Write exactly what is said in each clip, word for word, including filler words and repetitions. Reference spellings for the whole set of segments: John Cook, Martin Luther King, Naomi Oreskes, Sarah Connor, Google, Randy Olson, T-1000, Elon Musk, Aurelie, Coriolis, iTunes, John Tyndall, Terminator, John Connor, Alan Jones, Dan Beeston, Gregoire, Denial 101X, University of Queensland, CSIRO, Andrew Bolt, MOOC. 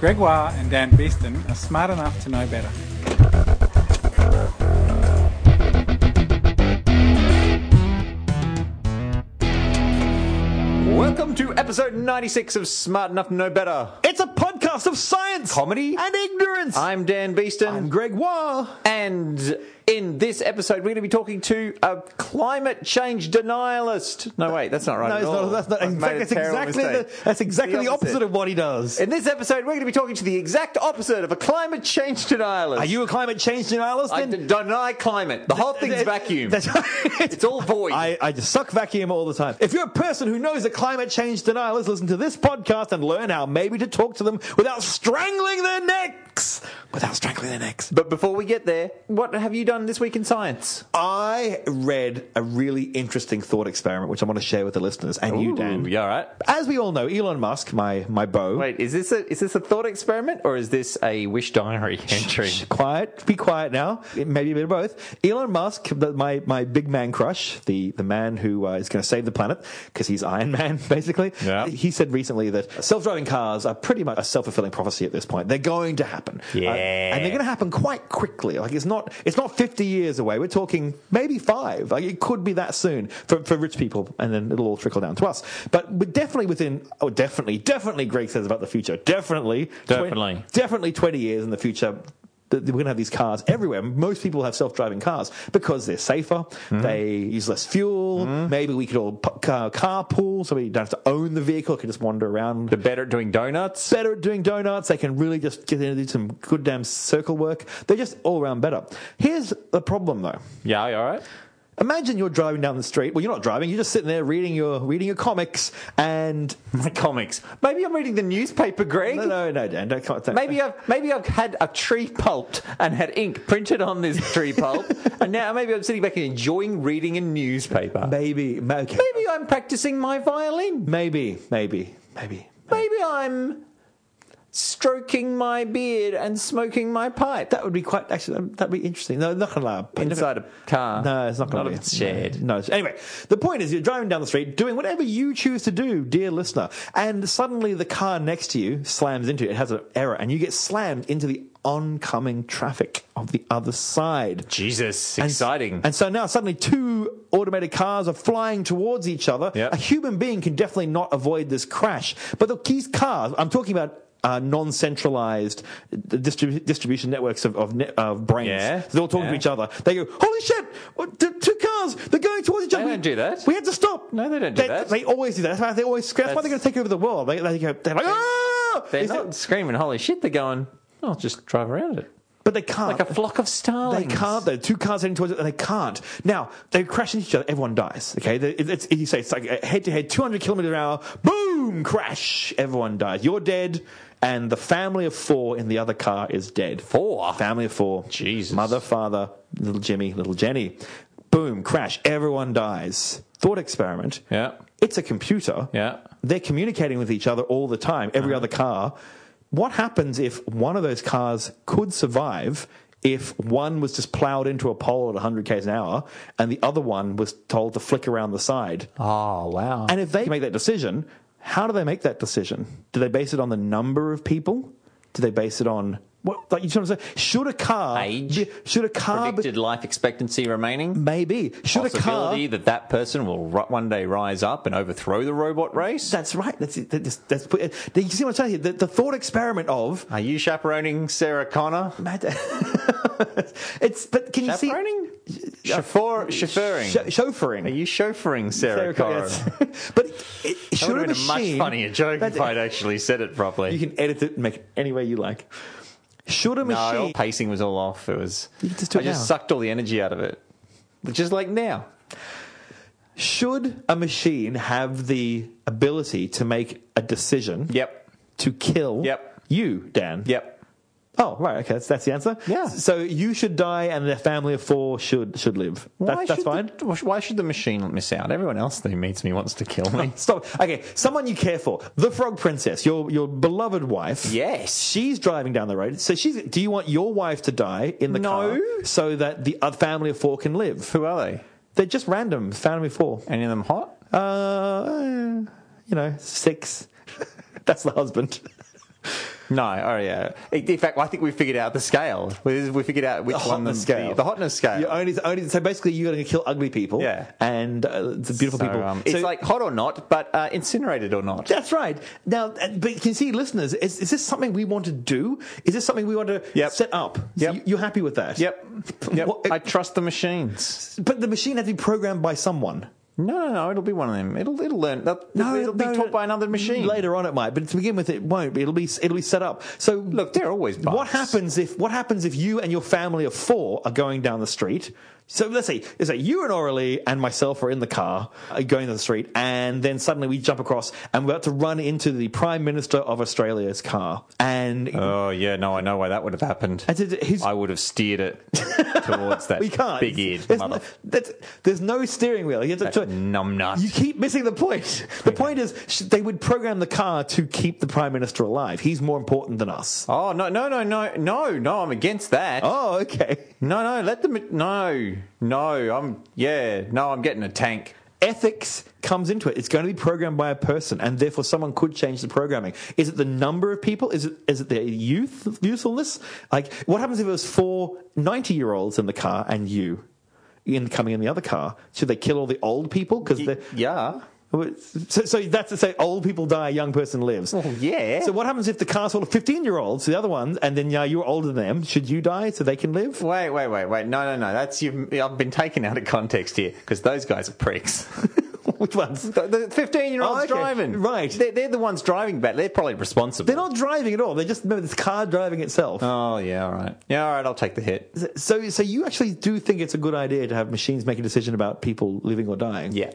Gregoire and Dan Beeston are smart enough to know better. Welcome to episode ninety-six of Smart Enough to Know Better. It's a podcast of science, comedy, and ignorance. I'm Dan Beeston. I'm Gregoire. And in this episode, we're going to be talking to a climate change denialist. No, wait, that's not right. No, at it's all. Not. That's not. In fact, that's exactly the, that's exactly the opposite. the opposite of what he does. In this episode, we're going to be talking to the exact opposite of a climate change denialist. Are you a climate change denialist? I then? D- deny climate. The whole thing's that's, vacuum. That's, it's all void. I, I just suck vacuum all the time. If you're a person who knows a climate change denialist, listen to this podcast and learn how maybe to talk to them without strangling their necks. Without strangling their necks. But before we get there, what have you done this week in science? I read a really interesting thought experiment which I want to share with the listeners and Ooh, you, Dan. You all right? As we all know, Elon Musk, my my beau. Wait, is this a is this a thought experiment or is this a wish diary entry? Shh, shh, quiet, be quiet now. Maybe a bit of both. Elon Musk, the, my my big man crush, the the man who uh, is going to save the planet because he's Iron Man basically. Yeah. He said recently that self-driving cars are pretty much a self-fulfilling prophecy at this point. They're going to happen. Yeah. Uh, and they're going to happen quite quickly. Like it's not it's not fifty years away. We're talking maybe five. Like it could be that soon for, for rich people, and then it'll all trickle down to us. But we're definitely within, oh, definitely, definitely, Greg says about the future. Definitely. Definitely. Tw- definitely twenty years in the future. We're going to have these cars everywhere. Most people have self-driving cars because they're safer. Mm-hmm. They use less fuel. Mm-hmm. Maybe we could all car, carpool so we don't have to own the vehicle. We can just wander around. They're better at doing donuts. Better at doing donuts. They can really just get into some good damn circle work. They're just all around better. Here's the problem, though. Yeah, all right. Imagine you're driving down the street. Well, you're not driving. You're just sitting there reading your reading your comics and my comics. Maybe I'm reading the newspaper, Greg. No, no, no, Dan, don't. don't maybe I've maybe I've had a tree pulp and had ink printed on this tree pulp, and now maybe I'm sitting back and enjoying reading a newspaper. Maybe, okay. Maybe I'm practicing my violin. Maybe, maybe, maybe, maybe I'm stroking my beard and smoking my pipe. That would be quite, actually, that'd be interesting. No, not gonna lie. Inside a car. No, it's not gonna lie. Not if it's shared. No, no. Anyway, the point is you're driving down the street doing whatever you choose to do, dear listener, and suddenly the car next to you slams into it. It has an error, and you get slammed into the oncoming traffic of the other side. Jesus, and, exciting. And so now suddenly two automated cars are flying towards each other. Yep. A human being can definitely not avoid this crash. But the, these cars, I'm talking about Uh, non-centralized distribu- distribution networks of of, ne- of brains. Yeah, so they're all talking yeah. to each other. They go, holy shit, t- two cars, they're going towards each other. They don't we, do that. We have to stop. No, they don't do they, that. They always do that. That's why they always scream. That's, that's why they're going to take over the world. They, they go, they're like, ah! They're not it? Screaming, holy shit, they're going, I'll just drive around it. But they can't. Like a flock of starlings. They can't, though. Two cars heading towards it, and they can't. Now, they crash into each other. Everyone dies, okay? It's, it's, you say it's like a head-to-head, two hundred kilometers an hour, boom, crash. Everyone dies. You're dead, and the family of four in the other car is dead. Four? Family of four. Jesus. Mother, father, little Jimmy, little Jenny. Boom, crash. Everyone dies. Thought experiment. Yeah. It's a computer. Yeah. They're communicating with each other all the time, every uh-huh. other car. What happens if one of those cars could survive if one was just ploughed into a pole at one hundred kilometers an hour and the other one was told to flick around the side? Oh, wow. And if they make that decision, how do they make that decision? Do they base it on the number of people? Do they base it on... What, like you know what I'm saying? Should a car age? Should a car predicted be, life expectancy remaining? Maybe. Should a car possibility that that person will one day rise up and overthrow the robot race? That's right. That's that's. that's, that's you see what I'm saying here? The, the thought experiment of are you chaperoning Sarah Connor? it's but can you chaperoning? see chaperoning? Chauffeuring. Sh- chauffeuring. Are you chauffeuring Sarah, Sarah Connor? Connor. but it, it, should a machine? That would have been a much funnier joke if I'd actually said it properly. You can edit it and make it any way you like. Should a machine... No, pacing was all off. It was... You can just do it I just now. sucked all the energy out of it. Just like now. Should a machine have the ability to make a decision... Yep. ...to kill... Yep. ...you, Dan? Yep. Oh, right, okay, that's, that's the answer? Yeah. So you should die and the family of four should should live. That, why that's should fine? The, why should the machine miss out? Everyone else that meets me wants to kill me. Stop. Okay, someone you care for. The Frog Princess, your your beloved wife. Yes. She's driving down the road. So she's. Do you want your wife to die in the no. car so that the family of four can live? Who are they? They're just random, family of four. Any of them hot? Uh, you know, six. That's the husband. No, oh yeah. In fact, I think we figured out the scale. We, we figured out which the one the scale, the hotness scale. You're only, only, so basically, you're going to kill ugly people, yeah, and uh, beautiful so, people. Um, so, it's like hot or not, but uh, incinerated or not. That's right. Now, but you can see, listeners, is, is this something we want to do? Is this something we want to yep. set up? Yep. So you're happy with that? Yep. yep. What, I trust the machines, but the machine has to be programmed by someone. No, no, no, it'll be one of them. It'll it'll learn. No, it'll be no, taught by another machine. Later on it might, but to begin with it won't. It'll be it'll be set up. So look, they're always bugs. What happens if what happens if you and your family of four are going down the street? So let's say, let's say you and Aurelie and myself are in the car uh, going to the street, and then suddenly we jump across and we're about to run into the Prime Minister of Australia's car. And oh yeah, no, I know why that would have happened. And so his, I would have steered it towards that we can't. big-eared there's mother. No, that's, there's no steering wheel. You, have to, numbnut. You keep missing the point. The okay. point is they would program the car to keep the Prime Minister alive. He's more important than us. Oh no, no, no, no, no, no! I'm against that. Oh okay. No, no, let them. No. No, I'm, yeah, no, I'm getting a tank. Ethics comes into it. It's going to be programmed by a person, and therefore someone could change the programming. Is it the number of people? Is it is it their youth, usefulness? Like, what happens if it was four ninety-year-olds in the car and you in coming in the other car? Should they kill all the old people? Because y- yeah. So, so that's to say old people die, a young person lives. Well, yeah. So what happens if the car's full of fifteen-year-olds, the other ones, and then yeah, you're older than them? Should you die so they can live? Wait, wait, wait, wait. No, no, no. That's you've, I've been taken out of context here because those guys are pricks. Which ones? The fifteen-year-olds oh, okay. driving. Right. They're, they're the ones driving back. They're probably responsible. They're not driving at all. They're just remember, this car driving itself. Oh, yeah, all right. Yeah, all right, I'll take the hit. So, so you actually do think it's a good idea to have machines make a decision about people living or dying? Yeah.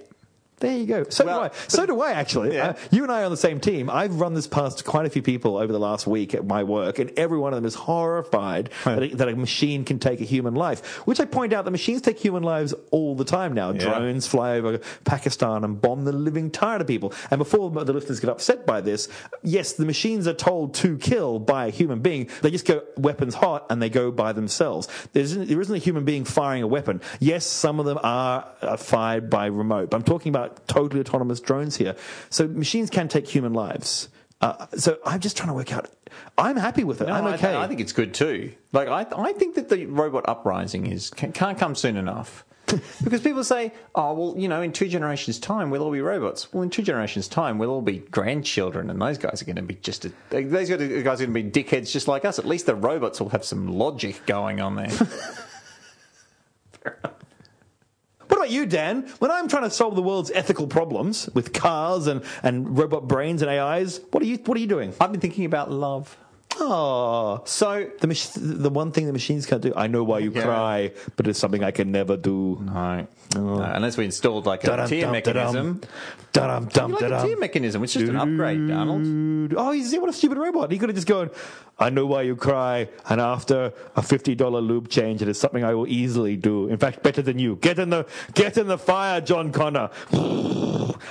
There you go. So well, do I. So do I, actually. Yeah. Uh, you and I are on the same team. I've run this past quite a few people over the last week at my work, and every one of them is horrified right. that, a, that a machine can take a human life, which I point out that machines take human lives all the time now. Yeah. Drones fly over Pakistan and bomb the living tire of people. And before the listeners get upset by this, yes, the machines are told to kill by a human being. They just go weapons hot, and they go by themselves. There isn't, there isn't a human being firing a weapon. Yes, some of them are uh, fired by remote. But I'm talking about totally autonomous drones here. So machines can take human lives. Uh, so I'm just trying to work out. I'm happy with it. No, I'm okay. I, th- I think it's good too. Like I, th- I think that the robot uprising is can- can't come soon enough. Because people say, oh, well, you know, in two generations' time, we'll all be robots. Well, in two generations' time, we'll all be grandchildren, and those guys are going to be just – those guys are going to be dickheads just like us. At least the robots will have some logic going on there. Fair enough. What about you, Dan? When I'm trying to solve the world's ethical problems with cars and, and robot brains and A Is, what are you what are you doing? I've been thinking about love. Oh, so the mach- the one thing the machines can't do. I know why you yeah. cry, but it's something I can never do. No, oh. no unless we installed like a tear mechanism. Dum dum like a tear mechanism, which is just an upgrade, Donald. Oh, you see what a stupid robot! He could have just gone. I know why you cry, and after a fifty dollar lube change, it is something I will easily do. In fact, better than you. Get in the get in the fire, John Connor.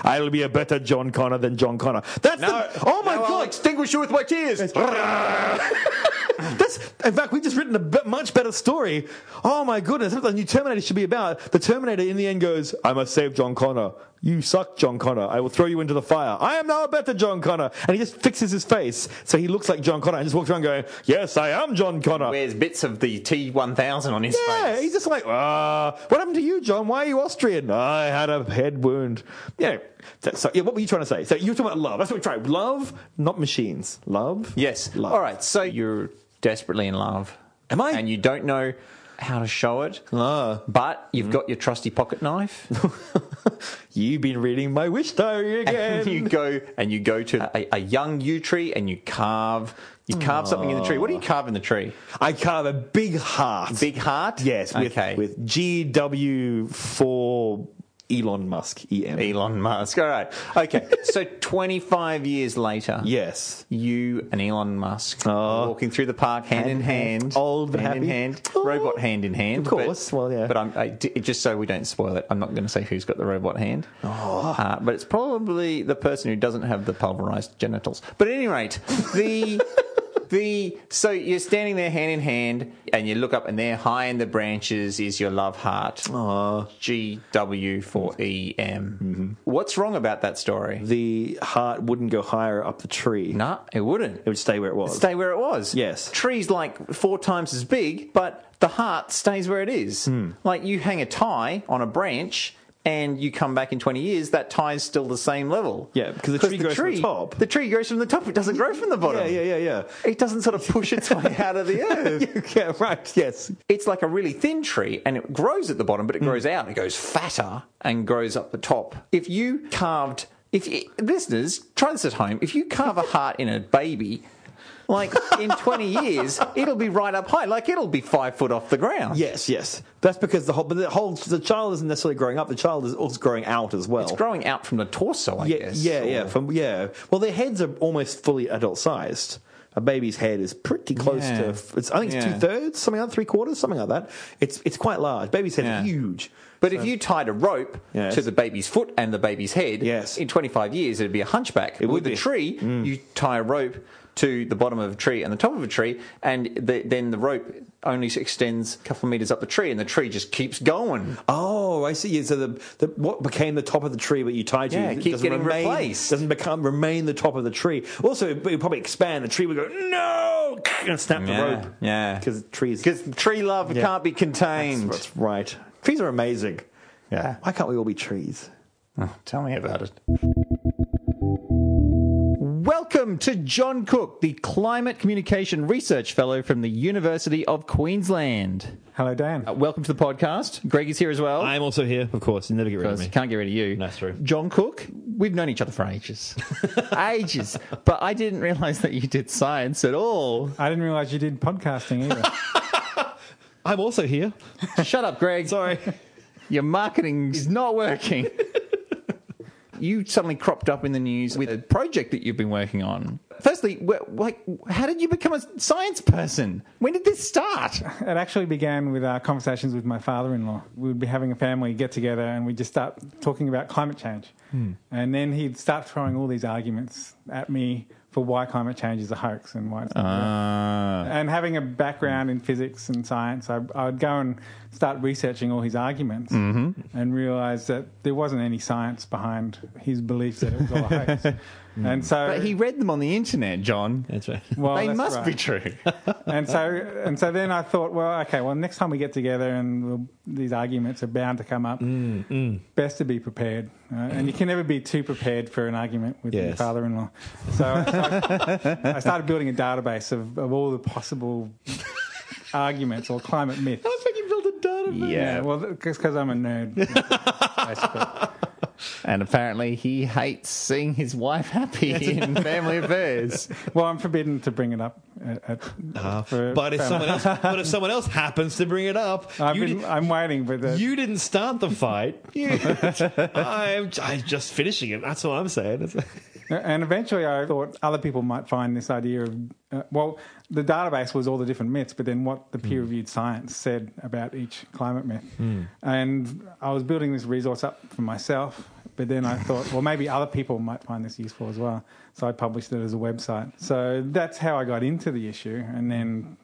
I'll be a better John Connor than John Connor. That's no, the, oh my no, God! I'll extinguish you with my tears. That's in fact we've just written a b- much better story. Oh my goodness! That's what the new Terminator should be about. The Terminator in the end goes, "I must save John Connor. You suck, John Connor. I will throw you into the fire. I am now a better John Connor." And he just fixes his face so he looks like John Connor and just walks around going, "Yes, I am John Connor." He wears bits of the T one thousand on his yeah, face. Yeah, he's just like, ah, what happened to you, John? Why are you Austrian? I had a head wound. Yeah. So, yeah, what were you trying to say? So you were talking about love. That's what we tried. Love, not machines. Love. Yes. Love. All right. So you're desperately in love. Am I? And you don't know how to show it. Oh. But you've mm. got your trusty pocket knife. You've been reading my wish diary again. And you go and you go to a, a young yew tree and you carve you carve Aww. something in the tree. What do you carve in the tree? I carve a big heart. Big heart? Yes, with okay. with G W four Elon Musk, E M. Elon Musk. All right. Okay. So twenty-five years later. Yes. You and Elon Musk oh. are walking through the park hand, hand in hand. hand. Old but hand happy. Hand in hand. Oh. Robot hand in hand. Of course. But, well, yeah. But I'm, I, just so we don't spoil it, I'm not going to say who's got the robot hand. Oh. Uh, but it's probably the person who doesn't have the pulverized genitals. But at any rate, the... The so you're standing there hand in hand, and you look up, and there, high in the branches, is your love heart. Oh, G W for E M. Mm-hmm. What's wrong about that story? The heart wouldn't go higher up the tree. No, nah, it wouldn't. It would stay where it was. It'd stay where it was. Yes. Tree's like four times as big, but the heart stays where it is. Mm. Like you hang a tie on a branch, and you come back in twenty years, that tie's still the same level. Yeah, because the tree the goes tree, from the top. The tree grows from the top. It doesn't grow from the bottom. Yeah, yeah, yeah, yeah. It doesn't sort of push its way out of the earth. Yeah, right, yes. It's like a really thin tree, and it grows at the bottom, but it grows mm. out. It goes fatter and grows up the top. If you carved... if you, listeners, try this at home. If you carve a heart in a baby... like, in twenty years, it'll be right up high. Like, it'll be five foot off the ground. Yes, yes. That's because the whole, but the whole, the child isn't necessarily growing up. The child is also growing out as well. It's growing out from the torso, I yeah, guess. Yeah, or... yeah, from, yeah. Well, their heads are almost fully adult-sized. A baby's head is pretty close yeah. to, it's, I think it's yeah. two-thirds, something like that, three-quarters, something like that. It's it's quite large. Baby's head's yeah. huge. But so, if you tied a rope yes. to the baby's foot and the baby's head, yes. in twenty-five years, it'd be a hunchback. It With a tree, mm. you tie a rope to the bottom of a tree and the top of a tree, and the, then the rope only extends a couple of metres up the tree, and the tree just keeps going. Oh, I see. Yeah, so the, the what became the top of the tree what you tied to yeah, it keeps getting remain, replaced. Doesn't become remain the top of the tree. Also, it would probably expand. The tree would go, no, and snap yeah, the rope. Yeah, because trees, because tree love yeah. can't be contained. That's, that's right. Trees are amazing. Yeah. Why can't we all be trees? Oh, tell me about it. Welcome to John Cook, the Climate Communication Research Fellow from the University of Queensland. Hello, Dan. Uh, welcome to the podcast. Greg is here as well. I'm also here, of course. You never get rid of me. Can't get rid of you. That's true. John Cook, we've known each other for ages. ages. But I didn't realise that you did science at all. I didn't realise you did podcasting either. I'm also here. Shut up, Greg. Sorry. Your marketing is not working. You suddenly cropped up in the news with a project that you've been working on. Firstly, like, how did you become a science person? When did this start? It actually began with our conversations with my father-in-law. We would be having a family get-together and we'd just start talking about climate change. Hmm. And then he'd start throwing all these arguments at me for why climate change is a hoax and why it's not uh. And having a background in physics and science, I, I would go and start researching all his arguments mm-hmm. and realise that there wasn't any science behind his belief that it was all a hoax. And so, but he read them on the internet, John. That's right. Well, they that's must right. be true. And so, and so then I thought, well, okay, well, next time we get together and we'll, these arguments are bound to come up, mm, mm. best to be prepared. Uh, and you can never be too prepared for an argument with yes. your father-in-law. So I, I started building a database of, of all the possible arguments or climate myths. I think you built a database. Yeah, yeah well, it's because I'm a nerd, basically. And apparently he hates seeing his wife happy in family affairs. Well, I'm forbidden to bring it up. At, at, uh, for but, if someone else, but if someone else happens to bring it up... I've you been, did, I'm waiting for that. You didn't start the fight. You, I'm, I'm just finishing it. That's what I'm saying. And eventually I thought other people might find this idea of... Uh, well, the database was all the different myths, but then what the peer-reviewed mm. science said about each climate myth. Mm. And I was building this resource up for myself, but then I thought, well, maybe other people might find this useful as well. So I published it as a website. So that's how I got into the issue, and then...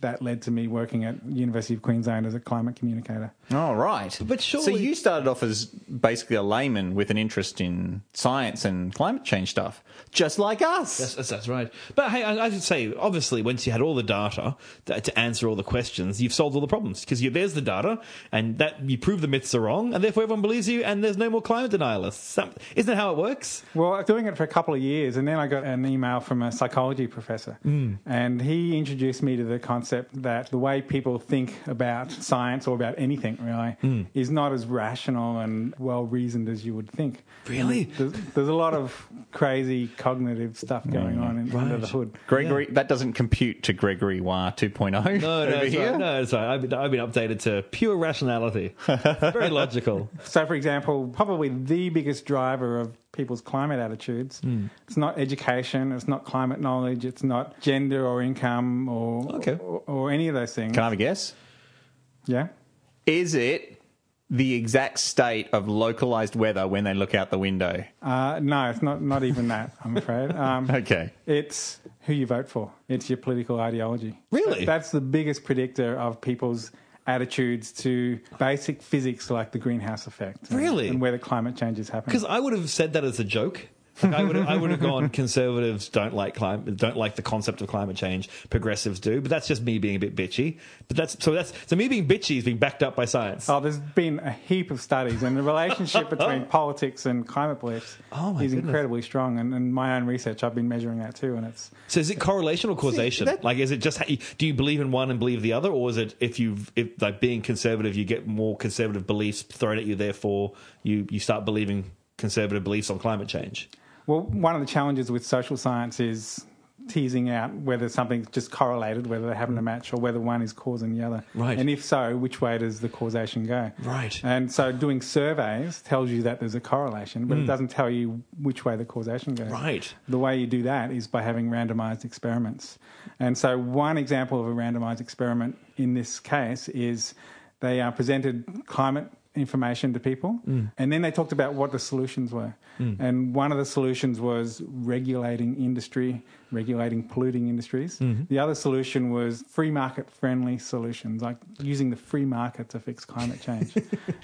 that led to me working at University of Queensland as a climate communicator. Oh, right. But surely... So you started off as basically a layman with an interest in science and climate change stuff, just like us. That's, that's right. But hey, I, I should say, obviously, once you had all the data to, to answer all the questions, you've solved all the problems because there's the data and that you prove the myths are wrong and therefore everyone believes you and there's no more climate denialists. Isn't that how it works? Well, I was doing it for a couple of years and then I got an email from a psychology professor mm. and he introduced me to the concept Concept that the way people think about science or about anything really mm. is not as rational and well reasoned as you would think. Really, there's, there's a lot of crazy cognitive stuff going mm. on in, right. under the hood. Gregory, yeah. that doesn't compute to Gregory War two point oh. No, no, it's right. no, it's right. I've been, I've been updated to pure rationality. Very logical. So, for example, probably the biggest driver of people's climate attitudes. Mm. It's not education, it's not climate knowledge, it's not gender or income or, okay. or or any of those things. Can I have a guess? Yeah. Is it the exact state of localized weather when they look out the window? Uh, no, it's not, not even that, I'm afraid. Um, okay. It's who you vote for. It's your political ideology. Really? That's the biggest predictor of people's attitudes to basic physics like the greenhouse effect. And, really? And whether climate change is happening. Because I would have said that as a joke. Like I would have, I would have gone, conservatives don't like climate, don't like the concept of climate change. Progressives do, but that's just me being a bit bitchy. But that's so that's so me being bitchy is being backed up by science. Oh, there's been a heap of studies, and the relationship between politics and climate beliefs oh is goodness. incredibly strong. And in my own research, I've been measuring that too, and it's so is it correlation or causation? That, like, is it just do you believe in one and believe the other, or is it if you if like being conservative, you get more conservative beliefs thrown at you, therefore you you start believing conservative beliefs on climate change? Well, one of the challenges with social science is teasing out whether something's just correlated, whether they happen to match, or whether one is causing the other. Right. And if so, which way does the causation go? Right. And so doing surveys tells you that there's a correlation, but mm. it doesn't tell you which way the causation goes. Right. The way you do that is by having randomised experiments. And so one example of a randomised experiment in this case is they uh, presented climate information to people, mm. and then they talked about what the solutions were. Mm. And one of the solutions was regulating industry, regulating polluting industries. Mm-hmm. The other solution was free market-friendly solutions, like using the free market to fix climate change.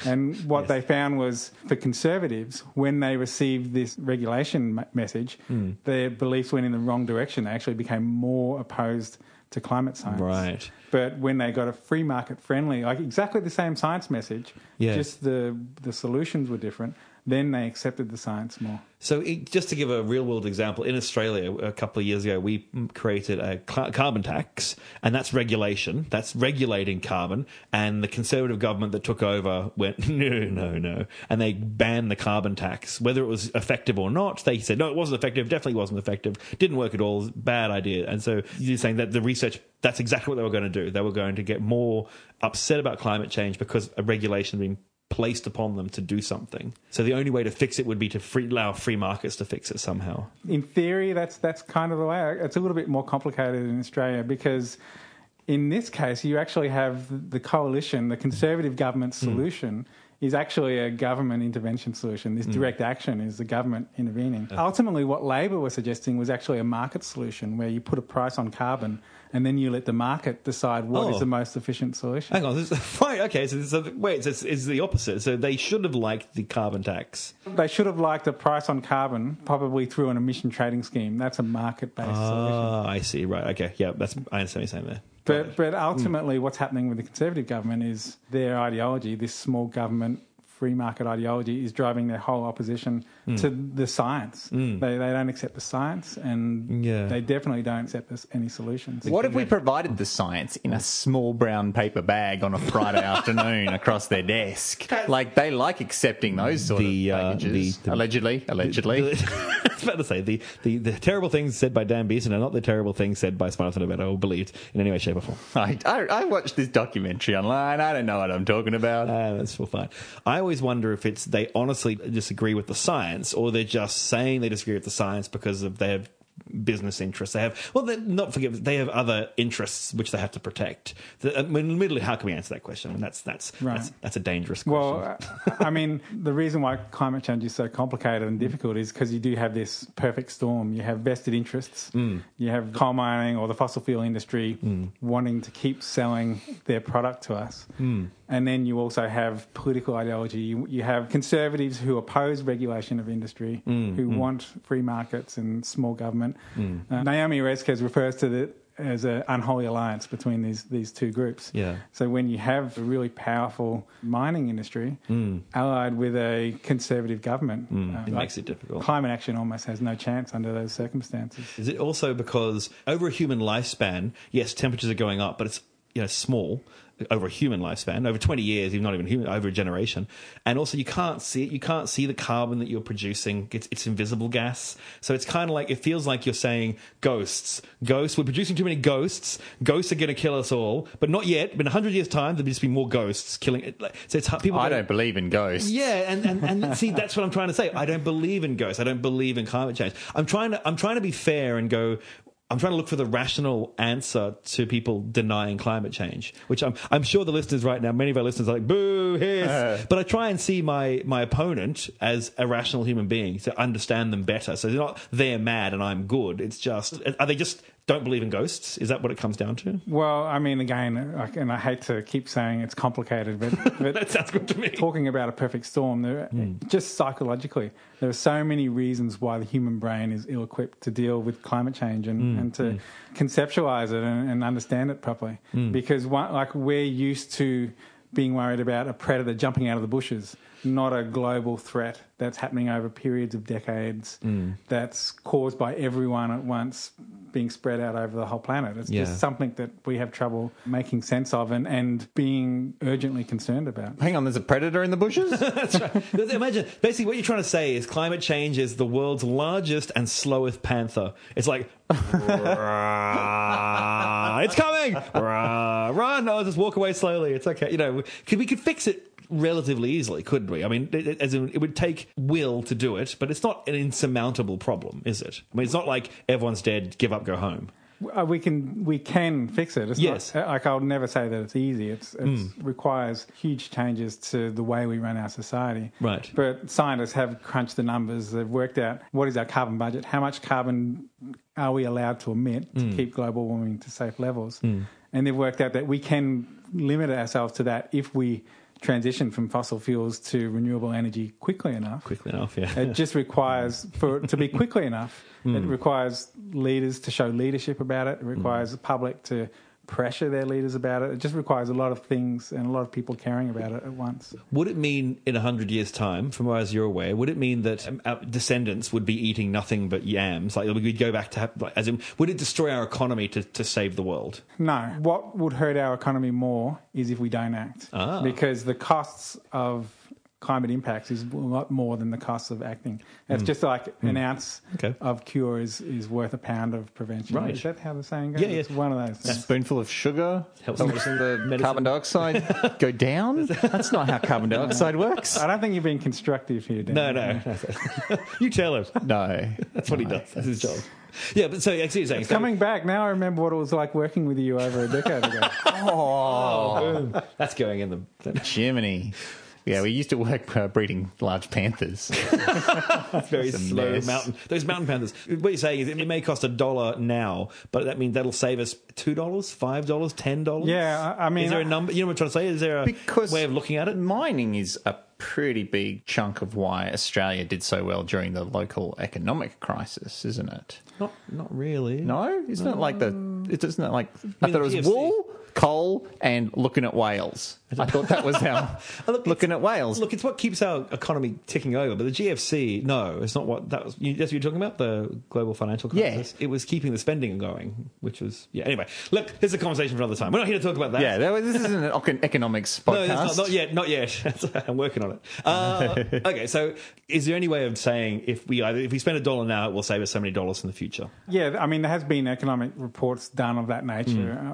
And what yes. they found was, for conservatives, when they received this regulation message, mm. their beliefs went in the wrong direction. They actually became more opposed to climate science. Right. But when they got a free market friendly, like exactly the same science message, yeah. just the the solutions were different, then they accepted the science more. So it, just to give a real world example, in Australia a couple of years ago we created a cl- carbon tax, and that's regulation, that's regulating carbon, and the Conservative government that took over went no, no, no, and they banned the carbon tax. Whether it was effective or not, they said no, it wasn't effective, definitely wasn't effective, didn't work at all, bad idea. And so you're saying that the research, that's exactly what they were going to do. They were going to get more upset about climate change because a regulation being placed upon them to do something. So the only way to fix it would be to free, allow free markets to fix it somehow. In theory, that's that's kind of the way. It's a little bit more complicated in Australia because in this case, you actually have the coalition, the Conservative government solution mm. is actually a government intervention solution. This mm. direct action is the government intervening. Uh. Ultimately, what Labor were suggesting was actually a market solution where you put a price on carbon and then you let the market decide what oh. is the most efficient solution. Hang on. This is, right, okay. So, so wait, so it's, it's the opposite. So they should have liked the carbon tax. They should have liked a price on carbon, probably through an emission trading scheme. That's a market-based uh, solution. Oh, I see. Right, okay. Yeah, that's I understand what you're saying there. But, but ultimately mm. what's happening with the Conservative government is their ideology, this small government, free market ideology, is driving their whole opposition mm. to the science. Mm. They they don't accept the science, and yeah. they definitely don't accept this, any solutions. What if we provided the science in a small brown paper bag on a Friday afternoon across their desk? Like, they like accepting those sort the, of packages. Uh, the, the, allegedly. Allegedly. The, the, I was about to say, the, the, the terrible things said by Dan Beeson are not the terrible things said by Smarter Than Better or believed in any way, shape or form. I, I, I watched this documentary online. I don't know what I'm talking about. Uh, that's all fine. I I always wonder if it's they honestly disagree with the science, or they're just saying they disagree with the science because of they have business interests. They have, well, not forget, they have other interests which they have to protect. I mean, admittedly, how can we answer that question? I mean, that's that's, right. that's that's a dangerous question. Well, I mean, the reason why climate change is so complicated and difficult is because you do have this perfect storm. You have vested interests. Mm. You have coal mining or the fossil fuel industry mm. wanting to keep selling their product to us. Mm. And then you also have political ideology. You, you have conservatives who oppose regulation of industry, mm, who mm. want free markets and small government. Mm. Uh, Naomi Oreskes refers to it as an unholy alliance between these, these two groups. Yeah. So when you have a really powerful mining industry mm. allied with a conservative government, mm. uh, it like makes it difficult. Climate action almost has no chance under those circumstances. Is it also because over a human lifespan, yes, temperatures are going up, but it's you know small. Over a human lifespan, over twenty years, even not even human, over a generation. And also you can't see it. You can't see the carbon that you're producing. It's, it's invisible gas. So it's kind of like, it feels like you're saying ghosts, ghosts, we're producing too many ghosts. Ghosts are going to kill us all, but not yet. But in one hundred years time, there'll just be more ghosts killing it. So it's people. I don't believe in ghosts. Yeah. And, and, and see, that's what I'm trying to say. I don't believe in ghosts. I don't believe in climate change. I'm trying to, I'm trying to be fair and go, I'm trying to look for the rational answer to people denying climate change, which I'm, I'm sure the listeners right now, many of our listeners are like, boo, hiss. Uh-huh. But I try and see my, my opponent as a rational human being to understand them better. So they're not, they're mad and I'm good. It's just, are they just don't believe in ghosts? Is that what it comes down to? Well, I mean, again, and I hate to keep saying it's complicated, but, but that sounds good to me. Talking about a perfect storm, there, mm. just psychologically, there are so many reasons why the human brain is ill-equipped to deal with climate change and, mm. and to mm. conceptualize it and, and understand it properly. Mm. Because one, like we're used to being worried about a predator jumping out of the bushes, not a global threat that's happening over periods of decades, mm. that's caused by everyone at once, being spread out over the whole planet. It's yeah. just something that we have trouble making sense of and, and being urgently concerned about. Hang on, there's a predator in the bushes? That's right. Imagine, basically what you're trying to say is climate change is the world's largest and slowest panther. It's like, it's coming! Run! No, just walk away slowly. It's okay. You know, we could fix it relatively easily, couldn't we? I mean, it, as in, it would take will to do it, but it's not an insurmountable problem, is it? I mean, it's not like everyone's dead, give up, go home. We can we can fix it. It's yes. Not, like I'll never say that it's easy. It's, it mm. requires huge changes to the way we run our society. Right. But scientists have crunched the numbers. They've worked out what is our carbon budget, how much carbon are we allowed to emit to mm. keep global warming to safe levels. Mm. And they've worked out that we can limit ourselves to that if we transition from fossil fuels to renewable energy quickly enough. Quickly enough, yeah. It just requires, for it to be quickly enough, mm. it requires leaders to show leadership about it. It requires mm. the public to pressure their leaders about it. It just requires a lot of things and a lot of people caring about it at once. Would it mean in one hundred years' time, from as you're aware, would it mean that our descendants would be eating nothing but yams? Like, we'd go back to, like, as in, would it destroy our economy to, to save the world? No. What would hurt our economy more is if we don't act. Ah. Because the costs of climate impacts is a lot more than the cost of acting. It's mm. just like an mm. ounce okay. of cure is, is worth a pound of prevention. Right. Is that how the saying goes? Yeah, yeah. It's one of those things. A spoonful of sugar helps the medicine. Carbon dioxide go down? That's not how carbon dioxide works. I don't think you're being constructive here, Dan. No, no. no. You tell him. No. That's what no. he does. That's his job. Yeah, but so I see what you're saying. It's coming back. Now I remember what it was like working with you over a decade ago. oh. oh That's going in the... That, Jiminy. Yeah, we used to work uh, breeding large panthers. Very slow mess. mountain. Those mountain panthers. What you're saying is it may cost a dollar now, but that means that'll save us two dollars, five dollars, ten dollars. Yeah, I mean... Is there a number? You know what I'm trying to say? Is there a way of looking at it? Mining is a pretty big chunk of why Australia did so well during the local economic crisis, isn't it? Not not really. No? Isn't no. it like the... Isn't it like... You I thought it was P F C? Wool... coal and looking at whales. I thought that was how look, looking at whales. Look, it's what keeps our economy ticking over. But the G F C, no, it's not what that was. You, that's what you're talking about, the global financial crisis. Yeah. It was keeping the spending going, which was yeah. Anyway, look, this is a conversation for another time. We're not here to talk about that. Yeah, that was, this isn't an economics podcast. No, not, not yet. Not yet. I'm working on it. Uh, okay, so is there any way of saying if we either, if we spend a dollar now, it will save us so many dollars in the future? Yeah, I mean, there has been economic reports done of that nature.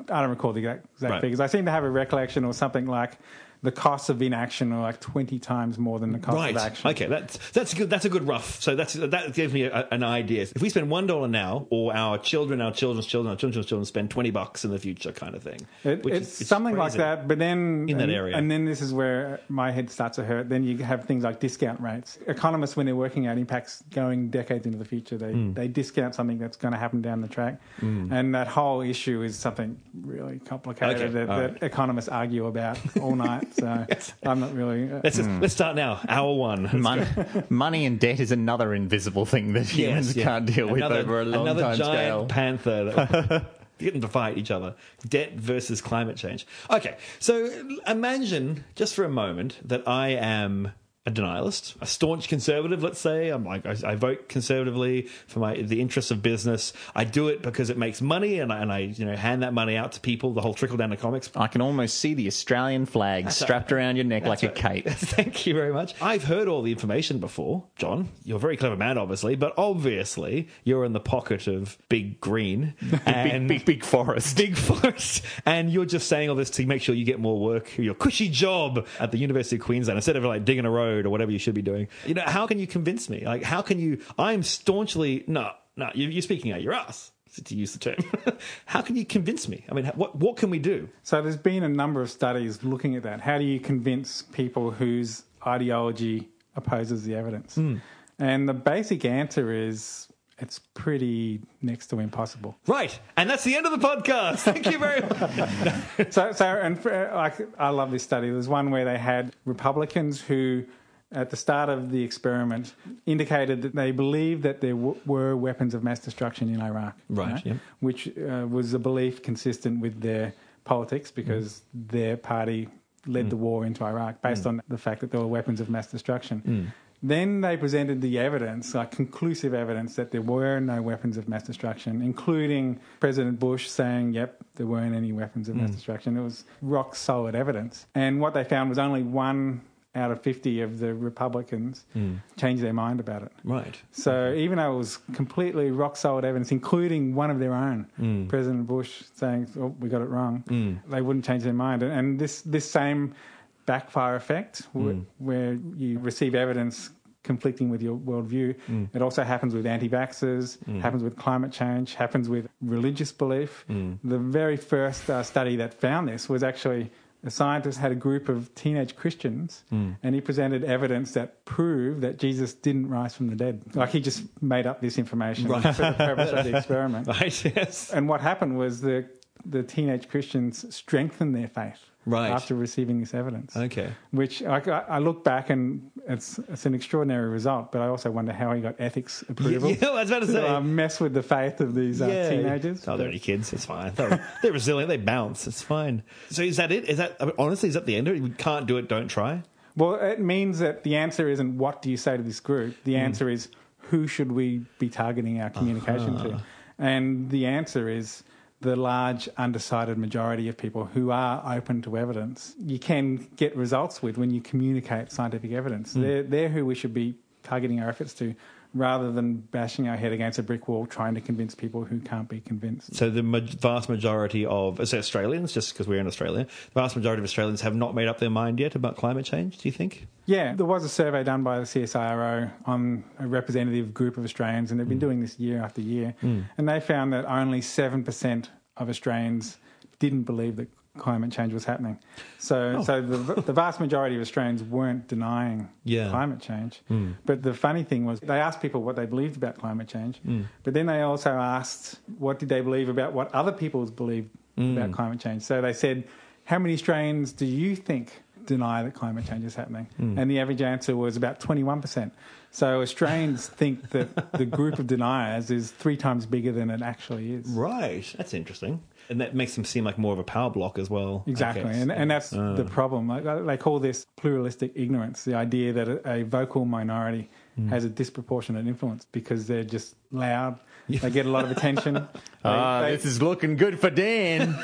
Mm. I don't recall the exact. Exact right. figures. I seem to have a recollection or something like the cost of inaction are like twenty times more than the cost right. of action. Okay, that's that's good. That's a good rough. So that's that gives me a, an idea. If we spend one dollar now, or our children, our children's children, our children's children spend twenty bucks in the future, kind of thing. It, which it's, is, it's something crazy. Like that. But then in that area, and then this is where my head starts to hurt. Then you have things like discount rates. Economists, when they're working out impacts going decades into the future, they mm. they discount something that's going to happen down the track. Mm. And that whole issue is something really complicated okay. that, that right. economists argue about all night. So yes. I'm not really... Uh, let's, just, mm. let's start now. Hour one. Money, money and debt is another invisible thing that humans yes, yeah. can't deal another, with over a long time scale. Another giant panther that getting to fight each other. Debt versus climate change. Okay, so imagine just for a moment that I am... a denialist, a staunch conservative, let's say. I'm like, I, I vote conservatively for my the interests of business. I do it because it makes money, and I, and I you know hand that money out to people. The whole trickle down economics. I can almost see the Australian flag that's strapped right. around your neck that's like right. a cape. Thank you very much. I've heard all the information before, John. You're a very clever man, obviously, but obviously you're in the pocket of big green and big, big, big forest, big forest, and you're just saying all this to make sure you get more work, your cushy job at the University of Queensland instead of like digging a road. Or whatever you should be doing. You know, how can you convince me? Like, how can you? I'm staunchly no, no. You, you're speaking out your ass. to use the term, how can you convince me? I mean, what what can we do? So there's been a number of studies looking at that. How do you convince people whose ideology opposes the evidence? Mm. And the basic answer is it's pretty next to impossible. Right. And that's the end of the podcast. Thank you very much. so, so and for, like, I love this study. There's one where they had Republicans who, at the start of the experiment, indicated that they believed that there w- were weapons of mass destruction in Iraq. Right, right? Yeah. Which uh, was a belief consistent with their politics, because mm. their party led mm. the war into Iraq based mm. on the fact that there were weapons of mass destruction. Mm. Then they presented the evidence, like conclusive evidence, that there were no weapons of mass destruction, including President Bush saying, yep, there weren't any weapons of mm. mass destruction. It was rock-solid evidence. And what they found was only one out of fifty of the Republicans mm. changed their mind about it. Right. So okay. even though it was completely rock-solid evidence, including one of their own, mm. President Bush saying, oh, we got it wrong, mm. they wouldn't change their mind. And this, this same backfire effect, mm. where you receive evidence conflicting with your worldview, mm. it also happens with anti-vaxxers, mm. happens with climate change, happens with religious belief. Mm. The very first uh, study that found this was actually... a scientist had a group of teenage Christians mm. and he presented evidence that proved that Jesus didn't rise from the dead. Like, he just made up this information right. for the purpose of the experiment. Right, yes. And what happened was the the teenage Christians strengthened their faith right. after receiving this evidence. Okay. Which I, I look back and it's it's an extraordinary result, but I also wonder how he got ethics approval. Yeah, yeah, I was about to say. Uh, mess with the faith of these yeah. uh, teenagers. Oh, they're only kids. It's fine. They're, they're resilient. They bounce. It's fine. So is that it? Is that, honestly, is that the end of it? You can't do it, don't try? Well, it means that the answer isn't what do you say to this group. The answer mm. is who should we be targeting our communication uh-huh. to? And the answer is the large undecided majority of people who are open to evidence you can get results with when you communicate scientific evidence. Mm. They're, they're who we should be targeting our efforts to, rather than bashing our head against a brick wall trying to convince people who can't be convinced. So the ma- vast majority of so Australians, just because we're in Australia, the vast majority of Australians have not made up their mind yet about climate change, do you think? Yeah, there was a survey done by the C S I R O on a representative group of Australians, and they've been mm. doing this year after year, mm. and they found that only seven percent of Australians didn't believe that climate change was happening. So oh. so the, the vast majority of Australians weren't denying yeah. climate change. Mm. But the funny thing was they asked people what they believed about climate change, mm. but then they also asked what did they believe about what other people believed mm. about climate change. So they said, how many Australians do you think deny that climate change is happening? Mm. And the average answer was about twenty-one percent. So Australians think that the group of deniers is three times bigger than it actually is. Right. That's interesting. And that makes them seem like more of a power block as well. Exactly. And, and that's uh. the problem. They call this pluralistic ignorance, the idea that a vocal minority mm. has a disproportionate influence because they're just loud. They get a lot of attention. Ah, uh, this is looking good for Dan.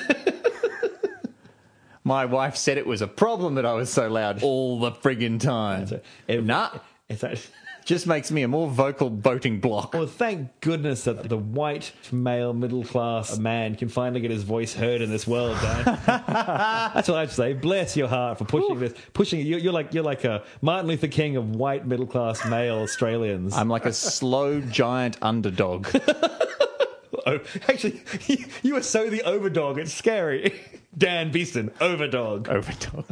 My wife said it was a problem that I was so loud all the friggin' time. A, it, nah. It's a, just makes me a more vocal voting block. Well, thank goodness that the white, male, middle-class man can finally get his voice heard in this world, Dan. That's what I have to say. Bless your heart for pushing Ooh. this. Pushing you're, you're like you're like a Martin Luther King of white, middle-class male Australians. I'm like a slow, giant underdog. Oh, actually, you, you are so the overdog. It's scary. Dan Beeston, overdog. Overdog.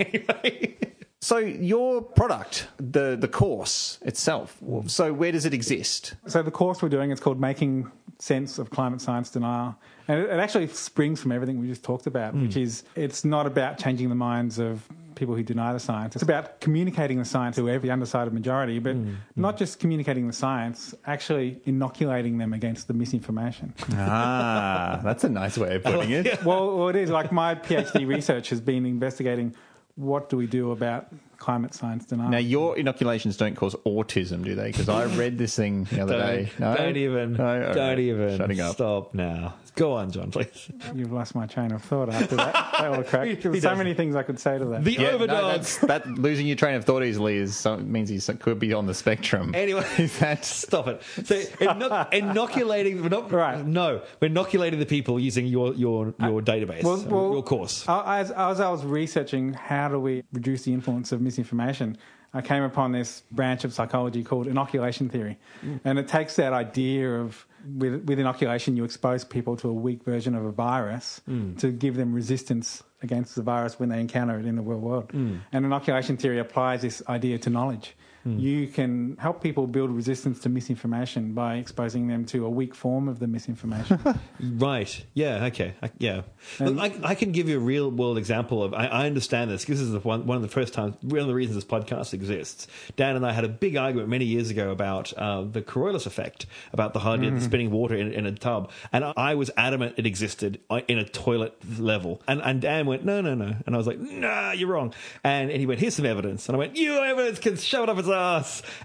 Anyway... So your product, the, the course itself, so where does it exist? So the course we're doing, it's called Making Sense of Climate Science Denial. And it, it actually springs from everything we just talked about, mm. which is it's not about changing the minds of people who deny the science. It's about communicating the science to every undecided majority, but mm. not just communicating the science, actually inoculating them against the misinformation. Ah, that's a nice way of putting it. Well, well, it is. Like, my PhD research has been investigating what do we do about climate science denial. Now, your inoculations don't cause autism, do they? Because I read this thing the other day. No? Don't even. No? Okay. Don't even. Shutting up. Stop now. Go on, John, please. You've lost my train of thought after that. That all cracked. There were so many things I could say to that. The yeah, overdog. No, that's, that, losing your train of thought easily is so, means he could be on the spectrum. Anyway, that's... stop it. So inoc- inoculating... We're not, right. No, we're inoculating the people using your your, your uh, database, well, well, your course. I, as, as I was researching how do we reduce the influence of misinformation, I came upon this branch of psychology called inoculation theory. Mm. And it takes that idea of, with, with inoculation, you expose people to a weak version of a virus mm. to give them resistance against the virus when they encounter it in the real world. Mm. And inoculation theory applies this idea to knowledge. Mm. You can help people build resistance to misinformation by exposing them to a weak form of the misinformation. Right. Yeah, okay. I, yeah. And, Look, I, I can give you a real-world example of... I, I understand this because this is the one, one of the first times... One of the reasons this podcast exists. Dan and I had a big argument many years ago about uh, the Coriolis effect, about the hardness mm. of spinning water in, in a tub. And I, I was adamant it existed in a toilet level. And, and Dan went, no, no, no. And I was like, nah, you're wrong. And, and he went, here's some evidence. And I went, you evidence can shove it up its ass.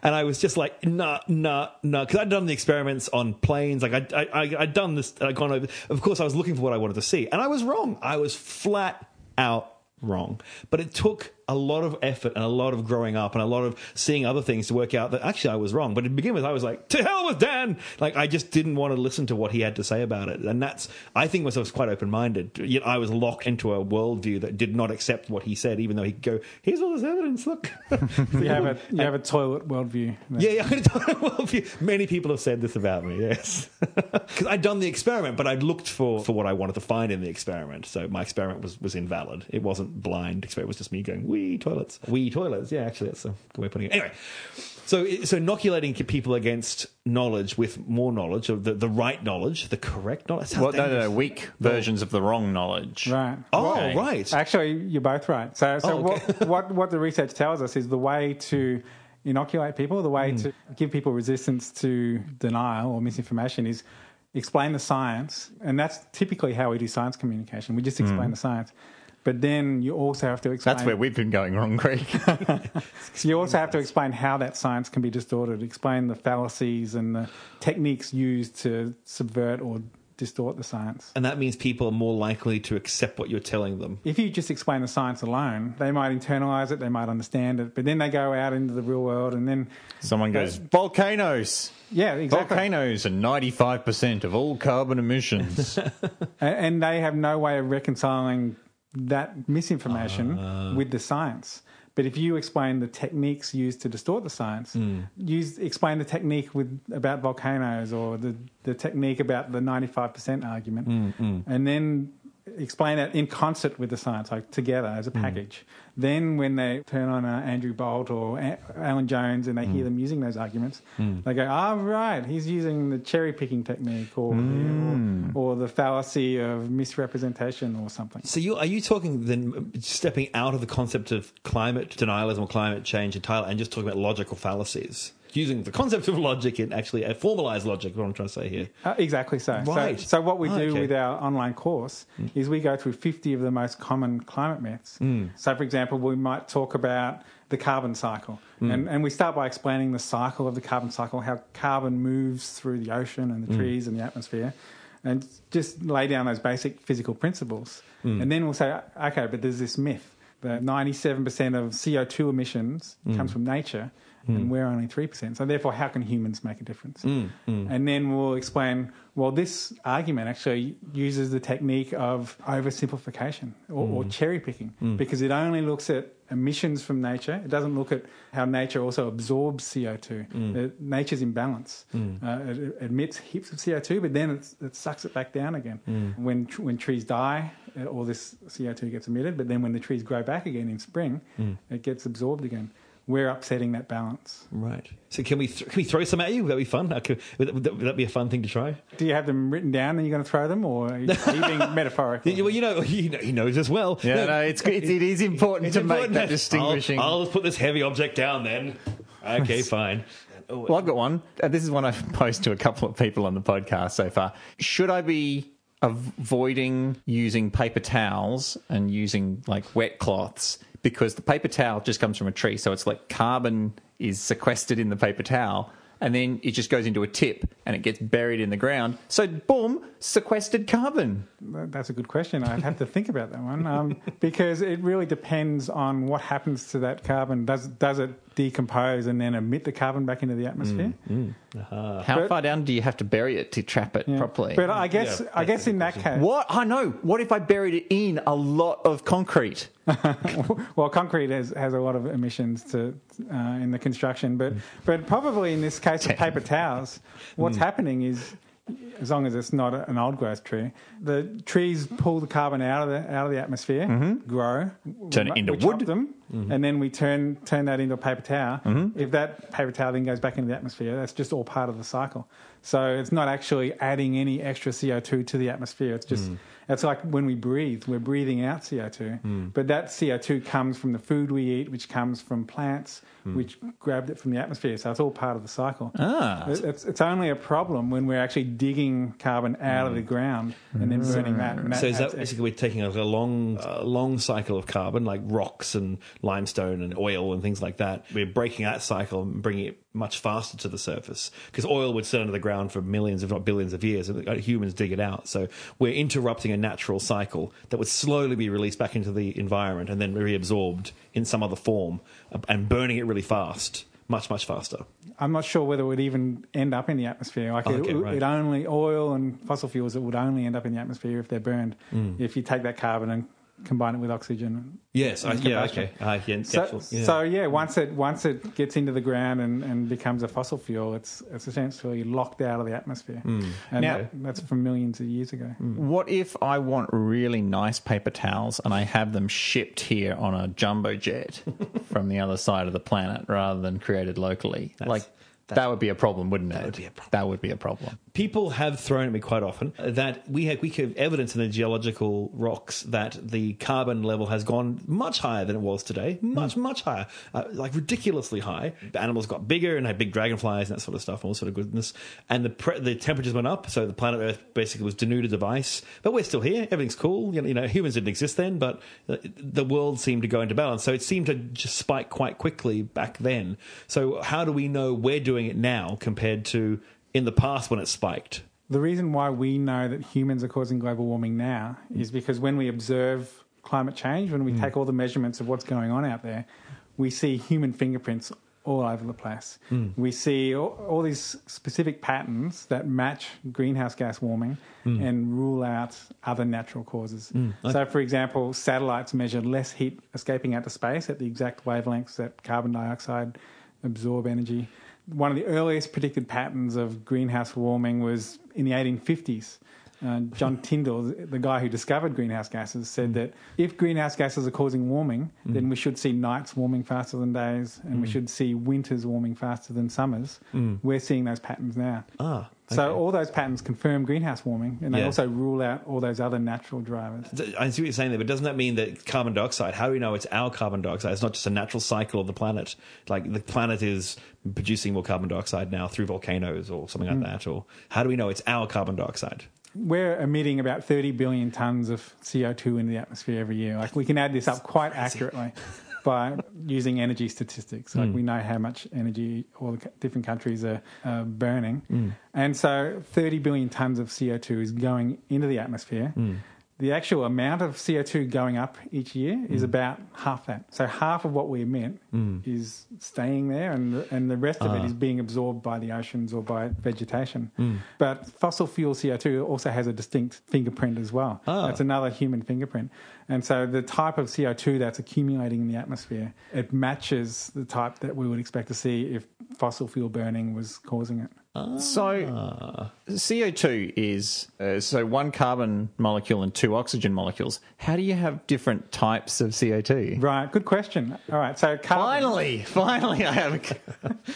And I was just like, nah, nah, nah. Because I'd done the experiments on planes. Like, I, I, I, I'd done this. I'd gone over. Of course, I was looking for what I wanted to see. And I was wrong. I was flat out wrong. But it took a lot of effort and a lot of growing up and a lot of seeing other things to work out that actually I was wrong. But to begin with, I was like, to hell with Dan. Like, I just didn't want to listen to what he had to say about it. And that's, I think myself was quite open-minded. Yet I was locked into a worldview that did not accept what he said, even though he could go, here's all this evidence, look. you have a, you have a toilet worldview. Yeah, yeah, I have a toilet worldview. Many people have said this about me, yes. Because I'd done the experiment, but I'd looked for, for what I wanted to find in the experiment. So my experiment was, was invalid. It wasn't blind experiment. It was just me going, we Wee toilets. Wee toilets. Yeah, actually, that's a good way of putting it. Anyway, so so inoculating people against knowledge with more knowledge, of the, the right knowledge, the correct knowledge. Well, no, no, no, weak the, versions of the wrong knowledge. Right. Oh, okay. Right. Actually, you're both right. So, so oh, okay. what, what, what the research tells us is the way to inoculate people, the way mm. to give people resistance to denial or misinformation is explain the science. And that's typically how we do science communication. We just explain mm. the science. But then you also have to explain... That's where we've been going wrong, Greg. You also have to explain how that science can be distorted, explain the fallacies and the techniques used to subvert or distort the science. And that means people are more likely to accept what you're telling them. If you just explain the science alone, they might internalize it, they might understand it, but then they go out into the real world and then... Someone goes, volcanoes! Yeah, exactly. Volcanoes are ninety-five percent of all carbon emissions. And they have no way of reconciling... that misinformation uh, with the science. But if you explain the techniques used to distort the science, mm. use explain the technique with about volcanoes or the, the technique about the ninety-five percent argument, mm, mm. and then explain that in concert with the science, like together as a package. Mm. Then when they turn on uh, Andrew Bolt or a- Alan Jones and they mm. hear them using those arguments, mm. they go, oh, right, he's using the cherry-picking technique or, mm. the, or, or the fallacy of misrepresentation or something. So you, are you talking then stepping out of the concept of climate denialism or climate change entirely and just talking about logical fallacies? Using the concept of logic and actually a formalized logic, what I'm trying to say here. Uh, exactly so. Right. So, so what we do oh, okay. with our online course mm. is we go through fifty of the most common climate myths. Mm. So, for example, we might talk about the carbon cycle. Mm. And, and we start by explaining the cycle of the carbon cycle, how carbon moves through the ocean and the trees mm. and the atmosphere, and just lay down those basic physical principles. Mm. And then we'll say, okay, but there's this myth that ninety-seven percent of C O two emissions mm. comes from nature, and mm. we're only three percent. So therefore, how can humans make a difference? Mm. Mm. And then we'll explain, well, this argument actually uses the technique of oversimplification or, mm. or cherry-picking mm. because it only looks at emissions from nature. It doesn't look at how nature also absorbs C O two. Mm. It, nature's in balance. Mm. Uh, it, it emits heaps of C O two, but then it's, it sucks it back down again. Mm. When when trees die, all this C O two gets emitted, but then when the trees grow back again in spring, mm. it gets absorbed again. We're upsetting that balance. Right. So can we th- can we throw some at you? Would that be fun? Could, would, that, would that be a fun thing to try? Do you have them written down and you're going to throw them, or are you, are you being metaphorical? Well, you know, he knows as well. Yeah, no, no it's, it's, it is important it's to important. make that distinguishing. I'll, I'll just put this heavy object down then. Okay, fine. Oh, well, I've got one. This is one I've posed to a couple of people on the podcast so far. Should I be avoiding using paper towels and using, like, wet cloths? Because the paper towel just comes from a tree, so it's like carbon is sequestered in the paper towel, and then it just goes into a tip, and it gets buried in the ground. So, boom, sequestered carbon. That's a good question. I'd have to think about that one um, because it really depends on what happens to that carbon. Does does it decompose and then emit the carbon back into the atmosphere. Mm, mm. Uh-huh. How but, far down do you have to bury it to trap it yeah. properly? But I guess, yeah, I guess in that case, what I know, what if I buried it in a lot of concrete? Well, concrete has, has a lot of emissions to uh, in the construction, but but probably in this case of paper towels, what's mm. happening is, as long as it's not an old growth tree, the trees pull the carbon out of the out of the atmosphere, mm-hmm. grow, turn it into we wood, chop them, mm-hmm. and then we turn turn that into a paper towel. Mm-hmm. If that paper towel then goes back into the atmosphere, that's just all part of the cycle. So it's not actually adding any extra C O two to the atmosphere. It's just mm. it's like when we breathe, we're breathing out C O two, mm. but that C O two comes from the food we eat, which comes from plants, mm. which grabbed it from the atmosphere. So it's all part of the cycle. Ah. It's, it's only a problem when we're actually digging carbon out mm. of the ground and then burning that. And that so is that basically we're taking a long, uh, long cycle of carbon, like rocks and limestone and oil and things like that. We're breaking that cycle and bringing it much faster to the surface, because oil would sit under the ground for millions, if not billions, of years, and humans dig it out. So we're interrupting a natural cycle that would slowly be released back into the environment and then reabsorbed in some other form, and burning it really fast, much, much faster. I'm not sure whether it would even end up in the atmosphere. Like oh, okay, it, right. it only oil and fossil fuels, it would only end up in the atmosphere if they're burned. Mm. If you take that carbon and combine it with oxygen. Yes, I, yeah, okay. Uh, yeah, so, yeah. so yeah, once it once it gets into the ground and, and becomes a fossil fuel, it's it's essentially locked out of the atmosphere. Mm. And now, that, that's from millions of years ago. What if I want really nice paper towels and I have them shipped here on a jumbo jet from the other side of the planet rather than created locally? That's, like That would be a problem, wouldn't it? That would be a problem. That would be a problem. People have thrown at me quite often that we have, we have evidence in the geological rocks that the carbon level has gone much higher than it was today, much, mm. much higher, uh, like ridiculously high. The animals got bigger and had big dragonflies and that sort of stuff and all sort of goodness. And the pre- the temperatures went up, so the planet Earth basically was denuded of ice. But we're still here. Everything's cool. You know, you know humans didn't exist then, but the world seemed to go into balance. So it seemed to just spike quite quickly back then. So how do we know we're doing it now compared to in the past when it spiked? The reason why we know that humans are causing global warming now is because when we observe climate change, when we mm. take all the measurements of what's going on out there, we see human fingerprints all over the place. Mm. We see all, all these specific patterns that match greenhouse gas warming mm. and rule out other natural causes. Mm. Okay. So, for example, satellites measure less heat escaping out to space at the exact wavelengths that carbon dioxide absorb energy. One of the earliest predicted patterns of greenhouse warming was in the eighteen fifties. Uh, John Tyndall, the guy who discovered greenhouse gases, said that if greenhouse gases are causing warming, mm. then we should see nights warming faster than days, and mm. we should see winters warming faster than summers. Mm. We're seeing those patterns now. Ah. Okay. So all those patterns confirm greenhouse warming, and they yeah. also rule out all those other natural drivers. I see what you're saying there, but doesn't that mean that carbon dioxide, how do we know it's our carbon dioxide? It's not just a natural cycle of the planet. Like the planet is producing more carbon dioxide now through volcanoes or something like mm. that. Or how do we know it's our carbon dioxide? We're emitting about thirty billion tonnes of C O two into the atmosphere every year. Like we can add this up quite accurately by using energy statistics. Like mm. we know how much energy all the different countries are uh, burning. Mm. And so thirty billion tonnes of C O two is going into the atmosphere. Mm. The actual amount of C O two going up each year mm. is about half that. So half of what we emit mm. is staying there, and the, and the rest of uh. it is being absorbed by the oceans or by vegetation. Mm. But fossil fuel C O two also has a distinct fingerprint as well. Oh. That's another human fingerprint. And so the type of C O two that's accumulating in the atmosphere, it matches the type that we would expect to see if fossil fuel burning was causing it. Ah. So C O two is, uh, so one carbon molecule and two oxygen molecules. How do you have different types of C O two? Right, good question. All right, so carbon... Finally, finally I have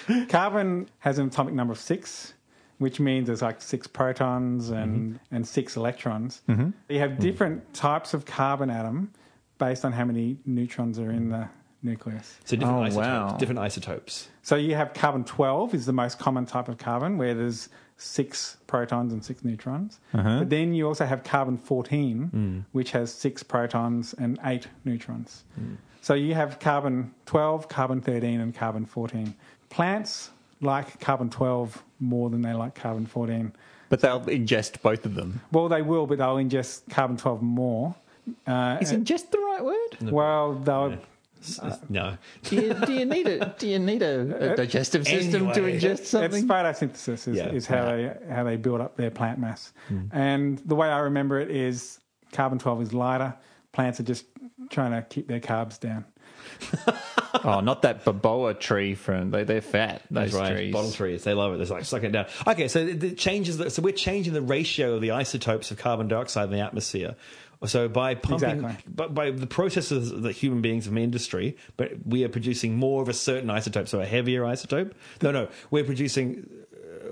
a... Carbon has an atomic number of six, which means there's like six protons and, mm-hmm. and six electrons. Mm-hmm. You have different mm-hmm. types of carbon atom based on how many neutrons are in the nucleus. So different, oh, isotopes, wow. different isotopes. So you have carbon twelve is the most common type of carbon, where there's six protons and six neutrons. Uh-huh. But then you also have carbon fourteen, mm. which has six protons and eight neutrons. Mm. So you have carbon twelve, carbon thirteen, and carbon fourteen. Plants like carbon twelve more than they like carbon fourteen. But they'll ingest both of them. Well, they will, but they'll ingest carbon twelve more. Uh, is ingest the right word? Well, they'll... Yeah. Uh, no. do, you, do you need a do you need a, a digestive system anyway, to ingest something? It's photosynthesis is, yeah, is how yeah. they how they build up their plant mass. Mm. And the way I remember it is carbon twelve is lighter. Plants are just trying to keep their carbs down. Oh, not that baboa tree from they, they're fat. Those That's right. Trees. Bottle trees, they love it. It's like sucking it down. Okay, so the changes. So we're changing the ratio of the isotopes of carbon dioxide in the atmosphere. So by pumping, exactly. by, by the processes that human beings have industry, but we are producing more of a certain isotope, so a heavier isotope. No, no, we're producing.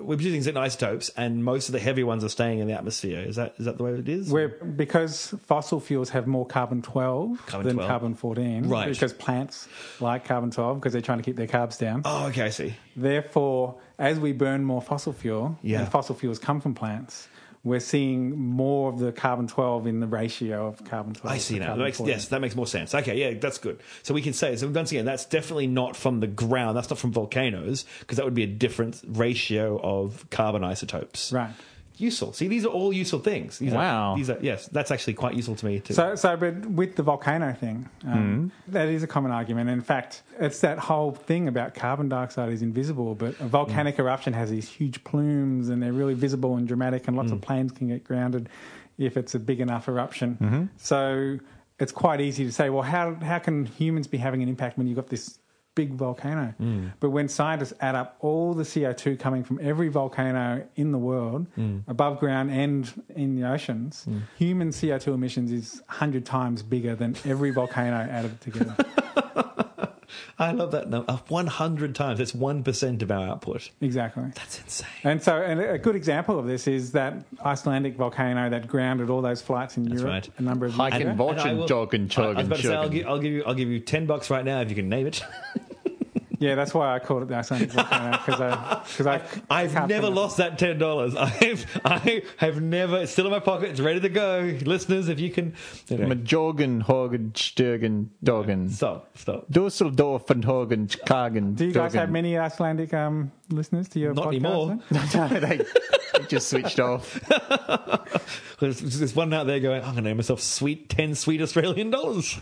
We're producing certain isotopes, and most of the heavier ones are staying in the atmosphere. Is that is that the way it is? We're, because fossil fuels have more carbon twelve carbon than twelve. carbon fourteen. Right. Because plants like carbon twelve because they're trying to keep their carbs down. Oh, okay, I see. Therefore, as we burn more fossil fuel, yeah. and fossil fuels come from plants, we're seeing more of the carbon twelve in the ratio of carbon twelve. I see now. That makes, yes, that makes more sense. Okay, yeah, that's good. So we can say, so once again, that's definitely not from the ground. That's not from volcanoes because that would be a different ratio of carbon isotopes. Right. Useful. See, these are all useful things. These wow. Are, these are, yes, that's actually quite useful to me too. So, so but with the volcano thing, um, mm. that is a common argument. In fact, it's that whole thing about carbon dioxide is invisible, but a volcanic mm. eruption has these huge plumes and they're really visible and dramatic and lots mm. of planes can get grounded if it's a big enough eruption. Mm-hmm. So it's quite easy to say, well, how how can humans be having an impact when you've got this big volcano? Mm. But when scientists add up all the C O two coming from every volcano in the world, mm. above ground and in the oceans, mm. human C O two emissions is one hundred times bigger than every volcano added together. I love that number. one hundred times. That's one percent of our output. Exactly. That's insane. And so and a good example of this is that Icelandic volcano that grounded all those flights in That's Europe right. a number of years ago. Vulcan, jog and chug and chug. I'll give, I'll give you I'll give you ten bucks right now if you can name it. Yeah, that's why I called it the Icelandic volcano, because I, cause I, I I've never lost that ten dollars. I've I have never. It's still in my pocket. It's ready to go, listeners. If you can, Majorgen, Horgen, Sturgen, Dorgen. Stop, stop. Dusseldorf and Horgen, Kagen. Do you guys have many Icelandic um, listeners to your podcast? Not anymore. No, they just switched off. There's, there's one out there going, I'm going to name myself Sweet ten Sweet Australian Dollars.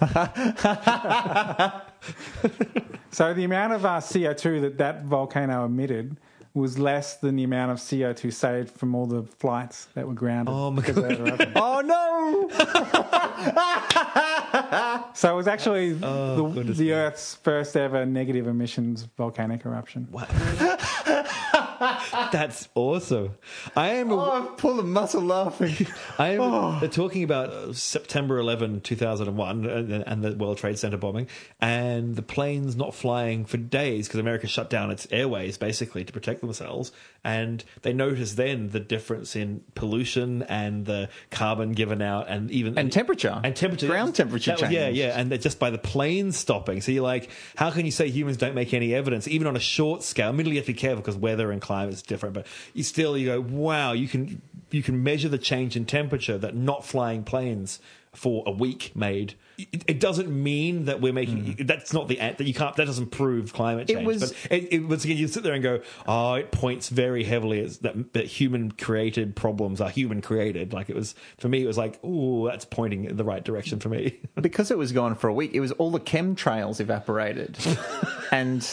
So the amount of uh, C O two that that volcano emitted was less than the amount of C O two saved from all the flights that were grounded. Oh, my God. Oh, no! So it was actually oh, the, the Earth's first ever negative emissions volcanic eruption. Wow. That's awesome. I am. Oh, I've pulled a muscle laughing. I am oh. talking about uh, September eleventh, two thousand one, and, and the World Trade Center bombing, and the planes not flying for days because America shut down its airways basically to protect themselves. And they noticed then the difference in pollution and the carbon given out, and even and temperature and temperature, ground temperature change. Yeah, yeah, and just by the planes stopping. So you're like, how can you say humans don't make any evidence, even on a short scale? Admittedly, you have to be careful because weather and climate's different, but you still you go, wow, you can you can measure the change in temperature that not flying planes for a week made. It, it doesn't mean that we're making mm. that's not the that you can't that doesn't prove climate change. It was, but it, it once again you sit there and go, oh, it points very heavily as that, that human created problems are human created. Like it was for me, it was like, oh, that's pointing in the right direction for me because it was gone for a week. It was all the chemtrails evaporated, and.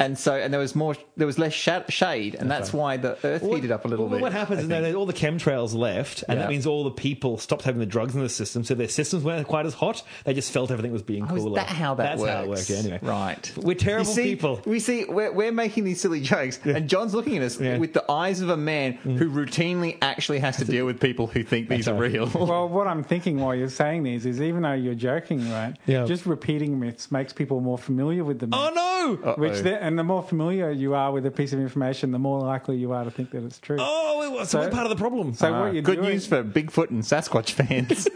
And so, and there was more, there was less shade, and that's, that's right. why the Earth well, heated up a little well, bit. What happens is that all the chemtrails left, and yeah. that means all the people stopped having the drugs in the system, so their systems weren't quite as hot. They just felt everything was being oh, cooler. Is that how that that's works? How it works. Yeah, anyway, right? We're terrible see, people. We see we're, we're making these silly jokes, yeah. and John's looking at us yeah. with the eyes of a man mm. who routinely actually has to deal with people who think that's these right. are real. Well, what I'm thinking while you're saying these is, even though you're joking, right? Yeah. Just repeating myths makes people more familiar with them. Oh no! Uh-oh. Which And the more familiar you are with a piece of information, the more likely you are to think that it's true. Oh, so, so we're part of the problem. So uh, what you're good doing... news for Bigfoot and Sasquatch fans.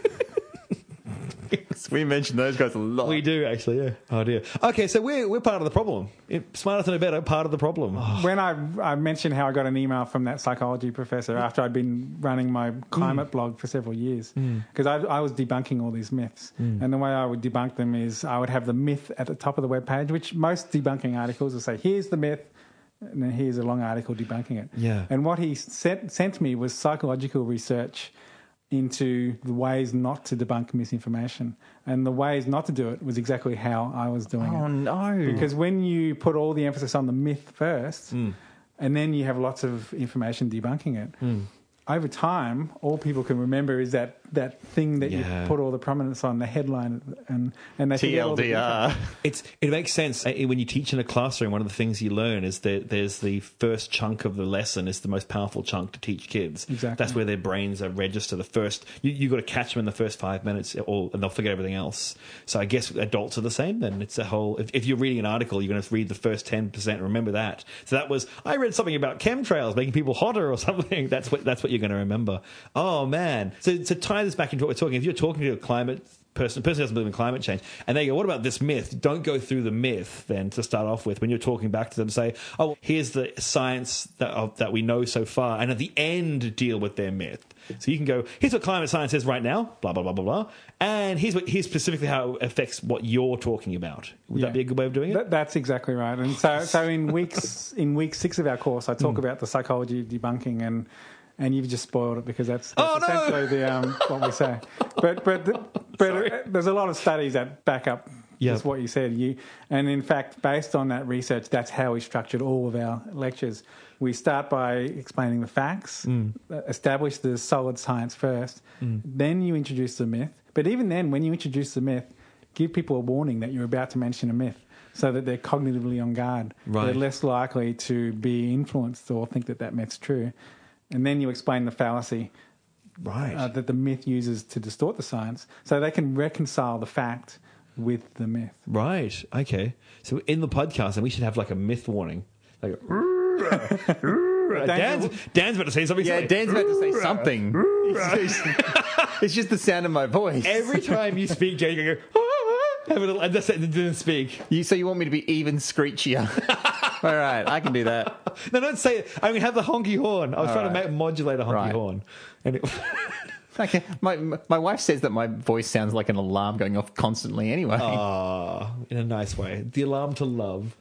We mention those guys a lot. We do, actually, yeah. Oh, dear. Okay, so we're, we're part of the problem. Smarter than a better, part of the problem. Oh. When I, I mentioned how I got an email from that psychology professor after I'd been running my climate mm. blog for several years, because mm. I, I was debunking all these myths. Mm. And the way I would debunk them is I would have the myth at the top of the webpage, which most debunking articles will say, here's the myth, and then here's a long article debunking it. Yeah. And what he sent, sent me was psychological research into the ways not to debunk misinformation. And the ways not to do it was exactly how I was doing oh, it. Oh, no. Because when you put all the emphasis on the myth first, mm. and then you have lots of information debunking it, mm. over time, all people can remember is that, that thing that yeah. you put all the prominence on, the headline, and, and they T L D R. It's, it makes sense. When you teach in a classroom, one of the things you learn is that there's the first chunk of the lesson is the most powerful chunk to teach kids. Exactly. That's where their brains are registered. The first, you, you've got to catch them in the first five minutes or, and they'll forget everything else. So I guess adults are the same then. It's a whole, if, if you're reading an article, you're going to read the first ten percent and remember that. So that was, I read something about chemtrails making people hotter or something. That's what, that's what you're going to remember. Oh, man. So to tie this back into what we're talking, if you're talking to a climate person, a person who doesn't believe in climate change, and they go, what about this myth? Don't go through the myth then to start off with when you're talking back to them. Say, oh, here's the science that, of, that we know so far, and at the end deal with their myth. So you can go, here's what climate science is right now, blah, blah, blah, blah, blah, and here's what, here's specifically how it affects what you're talking about. Would yeah. that be a good way of doing it? That, that's exactly right. And so so in weeks in week six of our course, I talk mm. about the psychology of debunking, and And you've just spoiled it because that's, that's oh, essentially no. the um, what we say. But but but Sorry. There's a lot of studies that back up yep. just what you said. You and in fact, based on that research, that's how we structured all of our lectures. We start by explaining the facts, mm. establish the solid science first, mm. then you introduce the myth. But even then, when you introduce the myth, give people a warning that you're about to mention a myth, so that they're cognitively on guard. Right. They're less likely to be influenced or think that that myth's true. And then you explain the fallacy right. uh, that the myth uses to distort the science, so they can reconcile the fact with the myth. Right. Okay. So in the podcast, and we should have like a myth warning. Like, Dan's, Dan's about to say something. Yeah, like, Dan's about to say something. It's just, it's just the sound of my voice. Every time you speak, Jay, you go, have a little, and that's it, didn't speak. You, so you want me to be even screechier? All right, I can do that. No, don't say it. I mean, have the honky horn. I was All trying right. to ma- modulate a honky right. horn. And it okay. My my wife says that my voice sounds like an alarm going off constantly anyway. Oh, in a nice way. The alarm to love.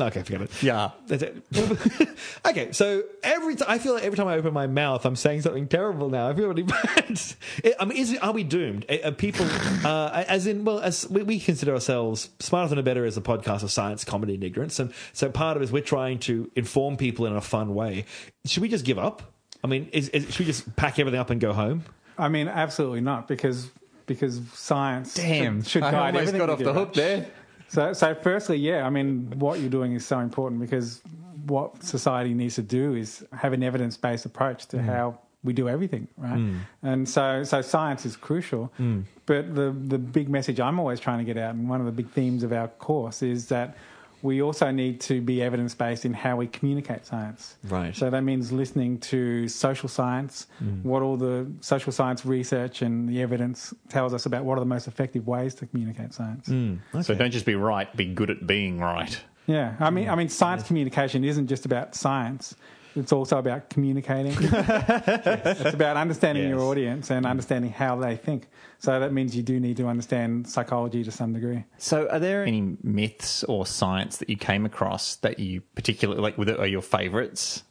Okay, forget it. Yeah. That's it. Okay, so every t- I feel like every time I open my mouth, I'm saying something terrible now. I feel really bad. It, I mean, is, are we doomed? Are people, uh, as in, well, as we, we consider ourselves Smarter Than a Better as a podcast of science, comedy, and ignorance. And so part of it is we're trying to inform people in a fun way. Should we just give up? I mean, is, is, should we just pack everything up and go home? I mean, absolutely not, because because science Damn, should, should guide everything. I almost got off the hook there. So, so firstly, yeah, I mean, what you're doing is so important, because what society needs to do is have an evidence-based approach to mm. how we do everything, right? Mm. And so, so science is crucial. Mm. But the, the big message I'm always trying to get out, and one of the big themes of our course, is that we also need to be evidence-based in how we communicate science. Right. So that means listening to social science, mm. what all the social science research and the evidence tells us about what are the most effective ways to communicate science. Mm. Okay. So don't just be right, be good at being right. Yeah. I mean, I mean, science communication isn't just about science. It's also about communicating. Yes. It's about understanding yes. your audience and understanding how they think. So that means you do need to understand psychology to some degree. So are there any myths or science that you came across that you particularly, like, are your favourites?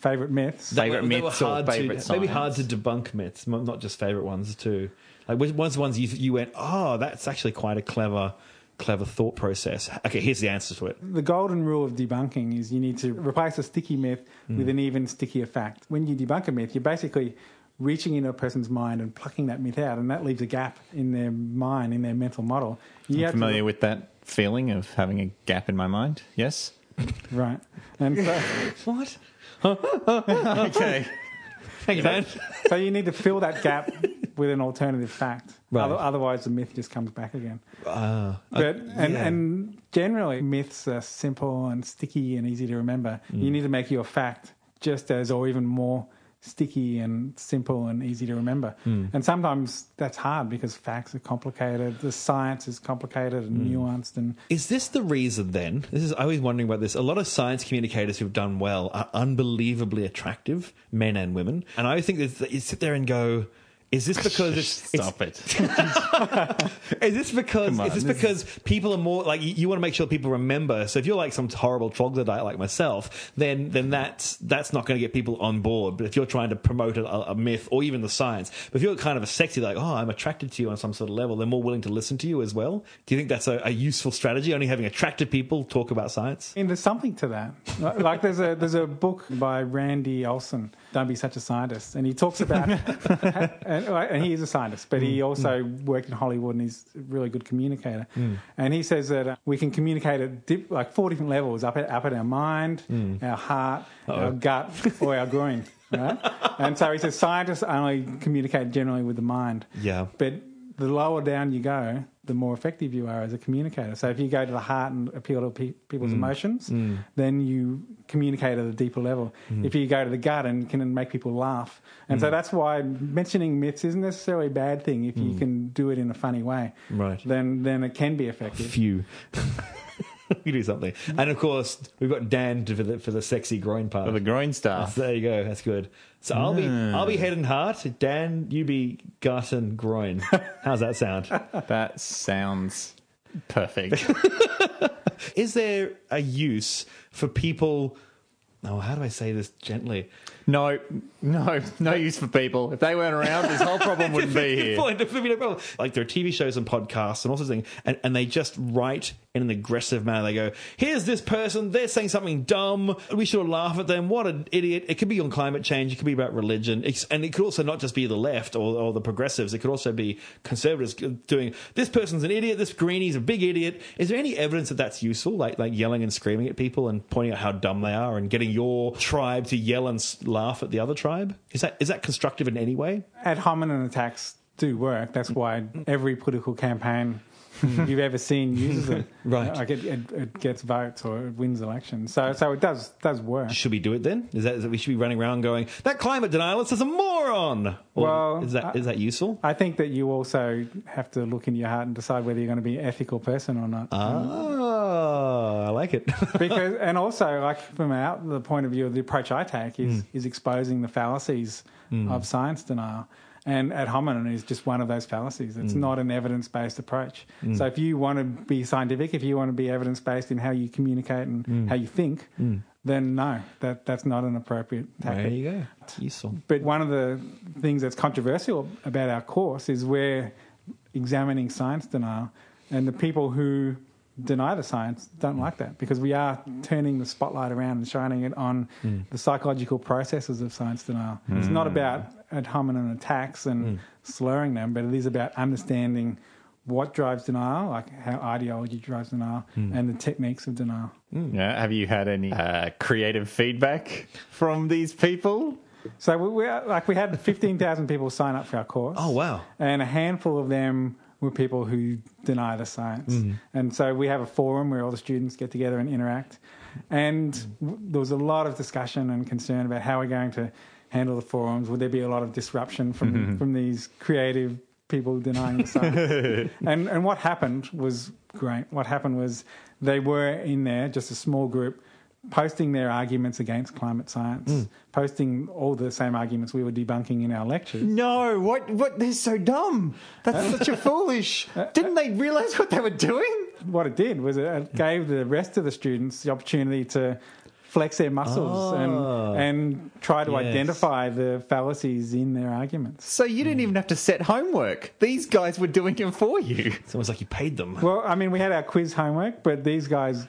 Favourite myths? Favourite myths or favourite science? Maybe hard to debunk myths, not just favourite ones too. Like, one's the ones you, you went, oh, that's actually quite a clever... clever thought process. Okay, here's the answer to it. The golden rule of debunking is you need to replace a sticky myth mm. with an even stickier fact. When you debunk a myth, you're basically reaching into a person's mind and plucking that myth out, and that leaves a gap in their mind, in their mental model. You I'm familiar to... with that feeling of having a gap in my mind. Yes. Right. And so... What? Okay. Thank you, man. So you need to fill that gap with an alternative fact. Right. Otherwise, the myth just comes back again. Uh, but and, yeah. and generally, myths are simple and sticky and easy to remember. Mm. You need to make your fact just as or even more sticky and simple and easy to remember. Mm. And sometimes that's hard because facts are complicated. The science is complicated and mm. nuanced. And is this the reason then? This is I was wondering about this. A lot of science communicators who've done well are unbelievably attractive, men and women. And I think that you sit there and go... Is this because it's, stop it's, it? Is this because on, is this, this because is... people are more like you, you want to make sure people remember? So if you're like some horrible troglodyte like myself, then then that's that's not going to get people on board. But if you're trying to promote a, a myth or even the science, but if you're kind of a sexy like, oh, I'm attracted to you on some sort of level, they're more willing to listen to you as well. Do you think that's a, a useful strategy? Only having attractive people talk about science. I mean, there's something to that. Like there's a there's a book by Randy Olson, Don't Be Such a Scientist, and he talks about. And he is a scientist, but he also mm. worked in Hollywood and he's a really good communicator. Mm. And he says that uh, we can communicate at dip, like four different levels, up at, up at our mind, mm. our heart, Uh-oh. our gut, or our groin. Right? And so he says scientists only communicate generally with the mind. Yeah. But the lower down you go, the more effective you are as a communicator. So if you go to the heart and appeal to pe- people's mm. emotions, mm. then you communicate at a deeper level. Mm. If you go to the gut and can make people laugh. And mm. so that's why mentioning myths isn't necessarily a bad thing. If mm. you can do it in a funny way, right. then then it can be effective. Phew. We do something. And, of course, we've got Dan for the, for the sexy groin part. For the groin stuff. There you go. That's good. So I'll be I'll be head and heart. Dan, you be gut and groin. How's that sound? That sounds perfect. Is there a use for people... Oh, how do I say this gently? No, no, no use for people. If they weren't around, this whole problem wouldn't be here. Good point. No problem. Like there are T V shows and podcasts and all sorts of things, and, and they just write in an aggressive manner. They go, here's this person, they're saying something dumb, we should laugh at them, what an idiot. It could be on climate change, it could be about religion, it's, and it could also not just be the left or, or the progressives, it could also be conservatives doing, this person's an idiot, this greenie's a big idiot. Is there any evidence that that's useful, like like yelling and screaming at people and pointing out how dumb they are and getting your tribe to yell and laugh at the other tribe? Is that is that constructive in any way? Ad hominem attacks do work. That's why every political campaign you've ever seen uses it. Right. Like it, it, it gets votes or it wins elections. So so it does does work. Should we do it then? Is that, is that we should be running around going, that climate denialist is a moron? Or well, is that is that useful? I think that you also have to look in your heart and decide whether you're going to be an ethical person or not. Oh, I like it. Because and also like from out the point of view of the approach I take is mm. is exposing the fallacies mm. of science denial. And ad hominem is just one of those fallacies. It's mm. not an evidence-based approach. Mm. So if you want to be scientific, if you want to be evidence-based in how you communicate and mm. how you think, mm. then no, that, that's not an appropriate tactic. There you go. It's useful. But one of the things that's controversial about our course is we're examining science denial, and the people who deny the science don't mm. like that, because we are turning the spotlight around and shining it on mm. the psychological processes of science denial. Mm. It's not about ad hominem attacks and mm. slurring them, but it is about understanding what drives denial, like how ideology drives denial, mm. and the techniques of denial. Mm. Yeah, have you had any uh, creative feedback from these people? So we, we like we had fifteen thousand people sign up for our course. Oh wow! And a handful of them were people who deny the science, mm. and so we have a forum where all the students get together and interact. And w- there was a lot of discussion and concern about how we're going to handle the forums. Would there be a lot of disruption from mm-hmm. from these creative people denying the science? and and what happened was great. What happened was they were in there, just a small group, posting their arguments against climate science, mm. posting all the same arguments we were debunking in our lectures. No, what? What? They're so dumb. That's such a foolish. Didn't they realise what they were doing? What it did was it gave the rest of the students the opportunity to flex their muscles oh, and and try to yes. identify the fallacies in their arguments. So you didn't mm. even have to set homework. These guys were doing it for you. It's almost like you paid them. Well, I mean, we had our quiz homework, but these guys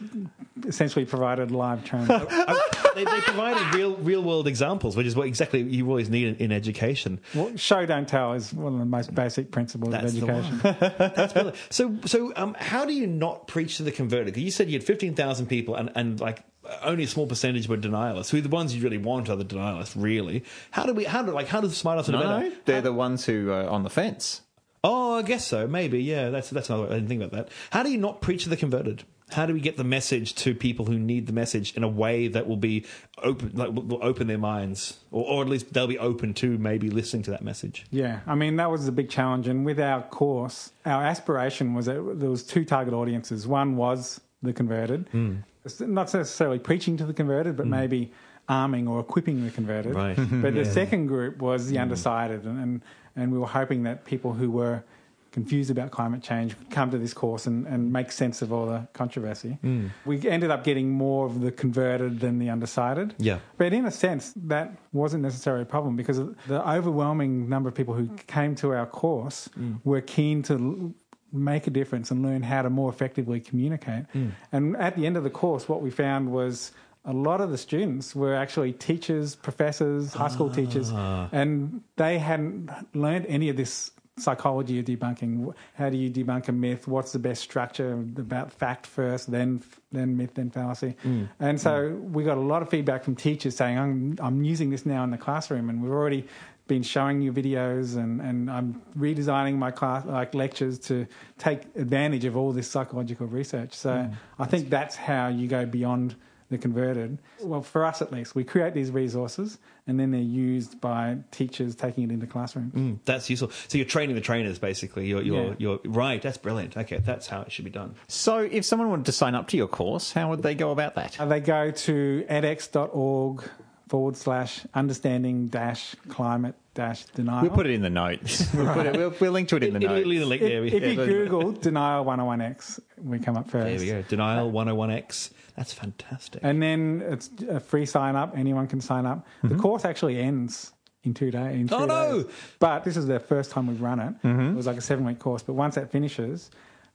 essentially provided live training. I, I, they, they provided real, real world examples, which is what exactly you always need in, in education. Well, show, don't tell is one of the most basic principles That's of education. That's brilliant. So, so um, how do you not preach to the converted? You said you had fifteen thousand people and, and like, only a small percentage were denialists. Who the ones you really want are the denialists, really. How do we, how do, like, how does Smart Arts and Debate? No, they're how, the ones who are on the fence. Oh, I guess so, maybe, yeah. That's, that's another way. I didn't think about that. How do you not preach to the converted? How do we get the message to people who need the message in a way that will be open, like, will open their minds, or, or at least they'll be open to maybe listening to that message? Yeah, I mean, that was the big challenge. And with our course, our aspiration was that there was two target audiences. One was the converted. Mm. Not necessarily preaching to the converted, but mm. maybe arming or equipping the converted. Right. But yeah. the second group was the mm. undecided, and, and, and we were hoping that people who were confused about climate change would come to this course and, and make sense of all the controversy. Mm. We ended up getting more of the converted than the undecided. Yeah. But in a sense, that wasn't necessarily a problem, because the overwhelming number of people who came to our course mm. were keen to make a difference and learn how to more effectively communicate. Mm. And at the end of the course, what we found was a lot of the students were actually teachers, professors, high school ah. teachers, and they hadn't learned any of this psychology of debunking. How do you debunk a myth? What's the best structure? About fact first, then then myth, then fallacy. Mm. And so mm. we got a lot of feedback from teachers saying, I'm, I'm using this now in the classroom, and we've already been showing you videos, and, and I'm redesigning my class, like lectures, to take advantage of all this psychological research. So mm. I think that's how you go beyond the converted. Well, for us at least, we create these resources and then they're used by teachers taking it into classrooms. Mm, that's useful. So you're training the trainers, basically. You're, you're, yeah. you're right. That's brilliant. Okay, that's how it should be done. So if someone wanted to sign up to your course, how would they go about that? Uh, they go to edX.org forward slash understanding dash climate dash denial. We'll put it in the notes. We'll, put it, we'll, we'll link to it in the it, notes. It, it, link there. If, if you Google Denial one oh one X, we come up first. There we go. Denial one oh one X. That's fantastic. And then it's a free sign-up. Anyone can sign up. Mm-hmm. The course actually ends in two days. In two oh, no! Days. But this is the first time we've run it. Mm-hmm. It was like a seven-week course. But once that finishes,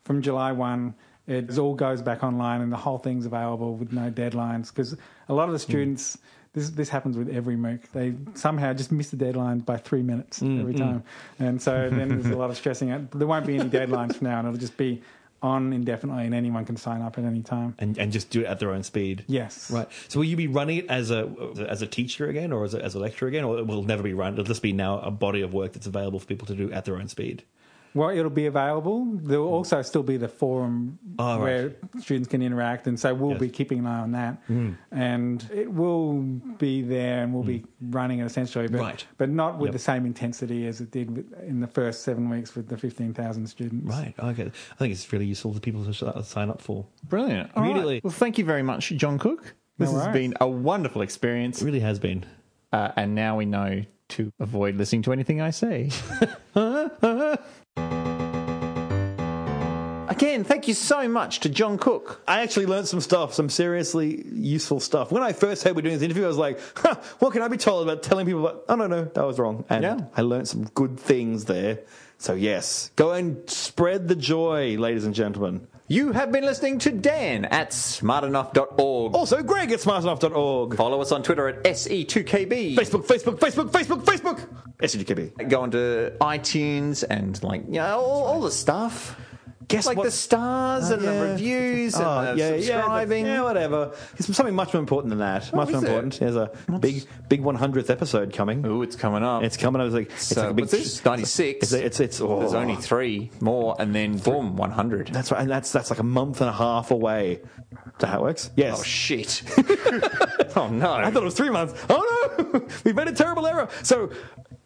from July first, it all goes back online and the whole thing's available with no deadlines, because a lot of the students... Mm. This this happens with every MOOC. They somehow just miss the deadline by three minutes mm, every time. Mm. And so then there's a lot of stressing out. There won't be any deadlines for now, and it'll just be on indefinitely, and anyone can sign up at any time. And and just do it at their own speed. Yes. Right. So will you be running it as a as a teacher again, or as a, as a lecturer again, or it will never be run? It'll just be now a body of work that's available for people to do at their own speed. Well, it'll be available. There will also still be the forum oh, right. where students can interact, and so we'll yes. be keeping an eye on that. Mm. And it will be there, and we'll mm. be running it essentially, but, right. but not with yep. the same intensity as it did in the first seven weeks with the fifteen thousand students. Right, okay. I think it's really useful for people to sign up for. Brilliant. All Immediately. Right. Well, thank you very much, John Cook. This no has been a wonderful experience. It really has been. Uh, and now we know to avoid listening to anything I say. Again, thank you so much to John Cook. I actually learned some stuff, some seriously useful stuff. When I first heard we were doing this interview, I was like, huh, what can I be told about telling people about... Oh, no, no, that was wrong. And yeah. I learned some good things there. So, yes, go and spread the joy, ladies and gentlemen. You have been listening to Dan at smart enough dot org. Also, Greg at smart enough dot org. Follow us on Twitter at S E two K B. Facebook, Facebook, Facebook, Facebook, Facebook. S E two K B. Go onto iTunes and, like, you know, all, all the stuff. Guess like what? The stars oh, and yeah. the reviews and oh, the yeah, subscribing. Yeah, yeah, whatever. It's something much more important than that. What much more important. It? There's a What's... big big one hundredth episode coming. Ooh, it's coming up. It's coming up. It's like, so, it's like a big... What's this? ninety-six. It's, it's, it's, oh. There's only three more and then, boom, one hundred. That's right. And that's, that's like a month and a half away. Is that how it works? Yes. Oh, shit. Oh, no. I thought it was three months. Oh, no. We've made a terrible error. So...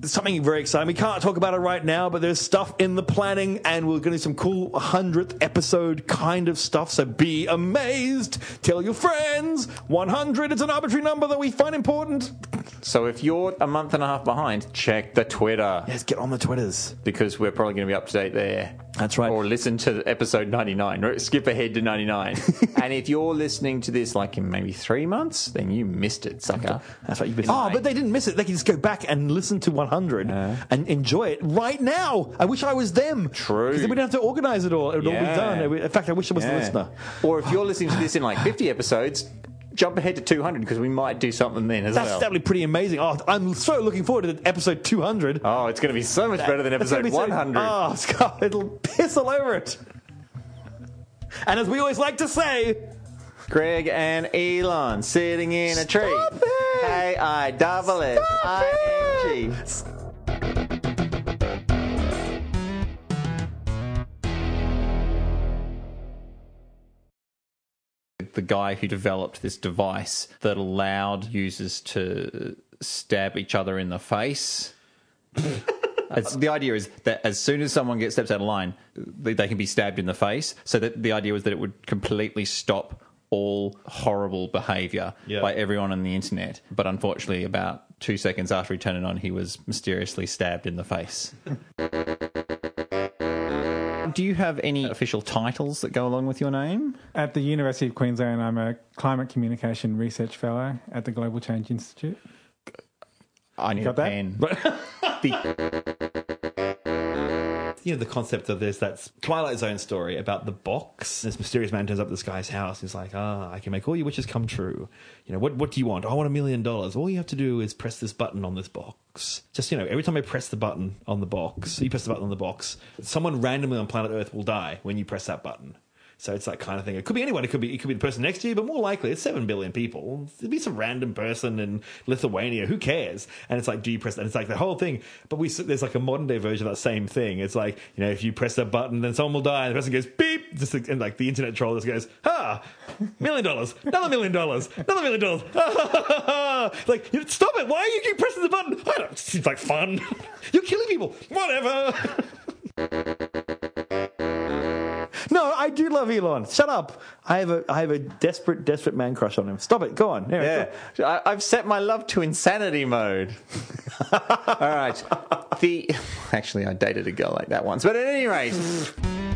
something very exciting. We can't talk about it right now, but there's stuff in the planning, and we're going to do some cool one hundredth episode kind of stuff, so be amazed. Tell your friends. one hundred, it's an arbitrary number that we find important. So if you're a month and a half behind, check the Twitter. Yes, get on the Twitters. Because we're probably going to be up to date there. That's right. Or listen to episode ninety-nine, or skip ahead to ninety-nine. And if you're listening to this like in maybe three months, then you missed it, sucker. That's what you've been saying. Oh, but they didn't miss it. They can just go back and listen to one hundred uh, and enjoy it right now. I wish I was them. True. Because then we don't have to organise it all. It would yeah. all be done. In fact, I wish I was yeah. the listener. Or if you're listening to this in like fifty episodes... jump ahead to two hundred, because we might do something then as That's well. That's definitely pretty amazing. Oh, I'm so looking forward to episode two hundred. Oh, it's going to be so much better than episode be one hundred. So, oh, Scott, it'll piss all over it. And as we always like to say, Greg and Elon sitting in Stop a tree. It. K I double S I N G. Stop it. The guy who developed this device that allowed users to stab each other in the face. The idea is that as soon as someone gets steps out of line, they, they can be stabbed in the face. So that the idea was that it would completely stop all horrible behaviour yep. by everyone on the internet. But unfortunately, about two seconds after he turned it on, he was mysteriously stabbed in the face. Do you have any official titles that go along with your name? At the University of Queensland, I'm a Climate Communication Research Fellow at the Global Change Institute. I need Got a that? pen. You know, the concept of this, that's Twilight Zone story about the box. This mysterious man turns up at this guy's house. He's like, ah, oh, I can make all your wishes come true. You know, what, what do you want? Oh, I want a million dollars. All you have to do is press this button on this box. Just, you know, every time I press the button on the box, you press the button on the box, someone randomly on planet Earth will die when you press that button. So it's that kind of thing. It could be anyone. It could be it could be the person next to you, but more likely it's seven billion people. It'd be some random person in Lithuania. Who cares? And it's like, do you press that? And it's like the whole thing. But we there's like a modern day version of that same thing. It's like, you know, if you press that button, then someone will die. And the person goes beep, just and like the internet troll just goes, ha, ah, million dollars, another million dollars, another million dollars. Like, stop it! Why are you keep pressing the button? I don't. It seems like fun. You're killing people. Whatever. No, I do love Elon. Shut up. I have a I have a desperate, desperate man crush on him. Stop it. Go on. Anyway, yeah. Go. I, I've set my love to insanity mode. All right. The Actually, I dated a girl like that once. But at any rate...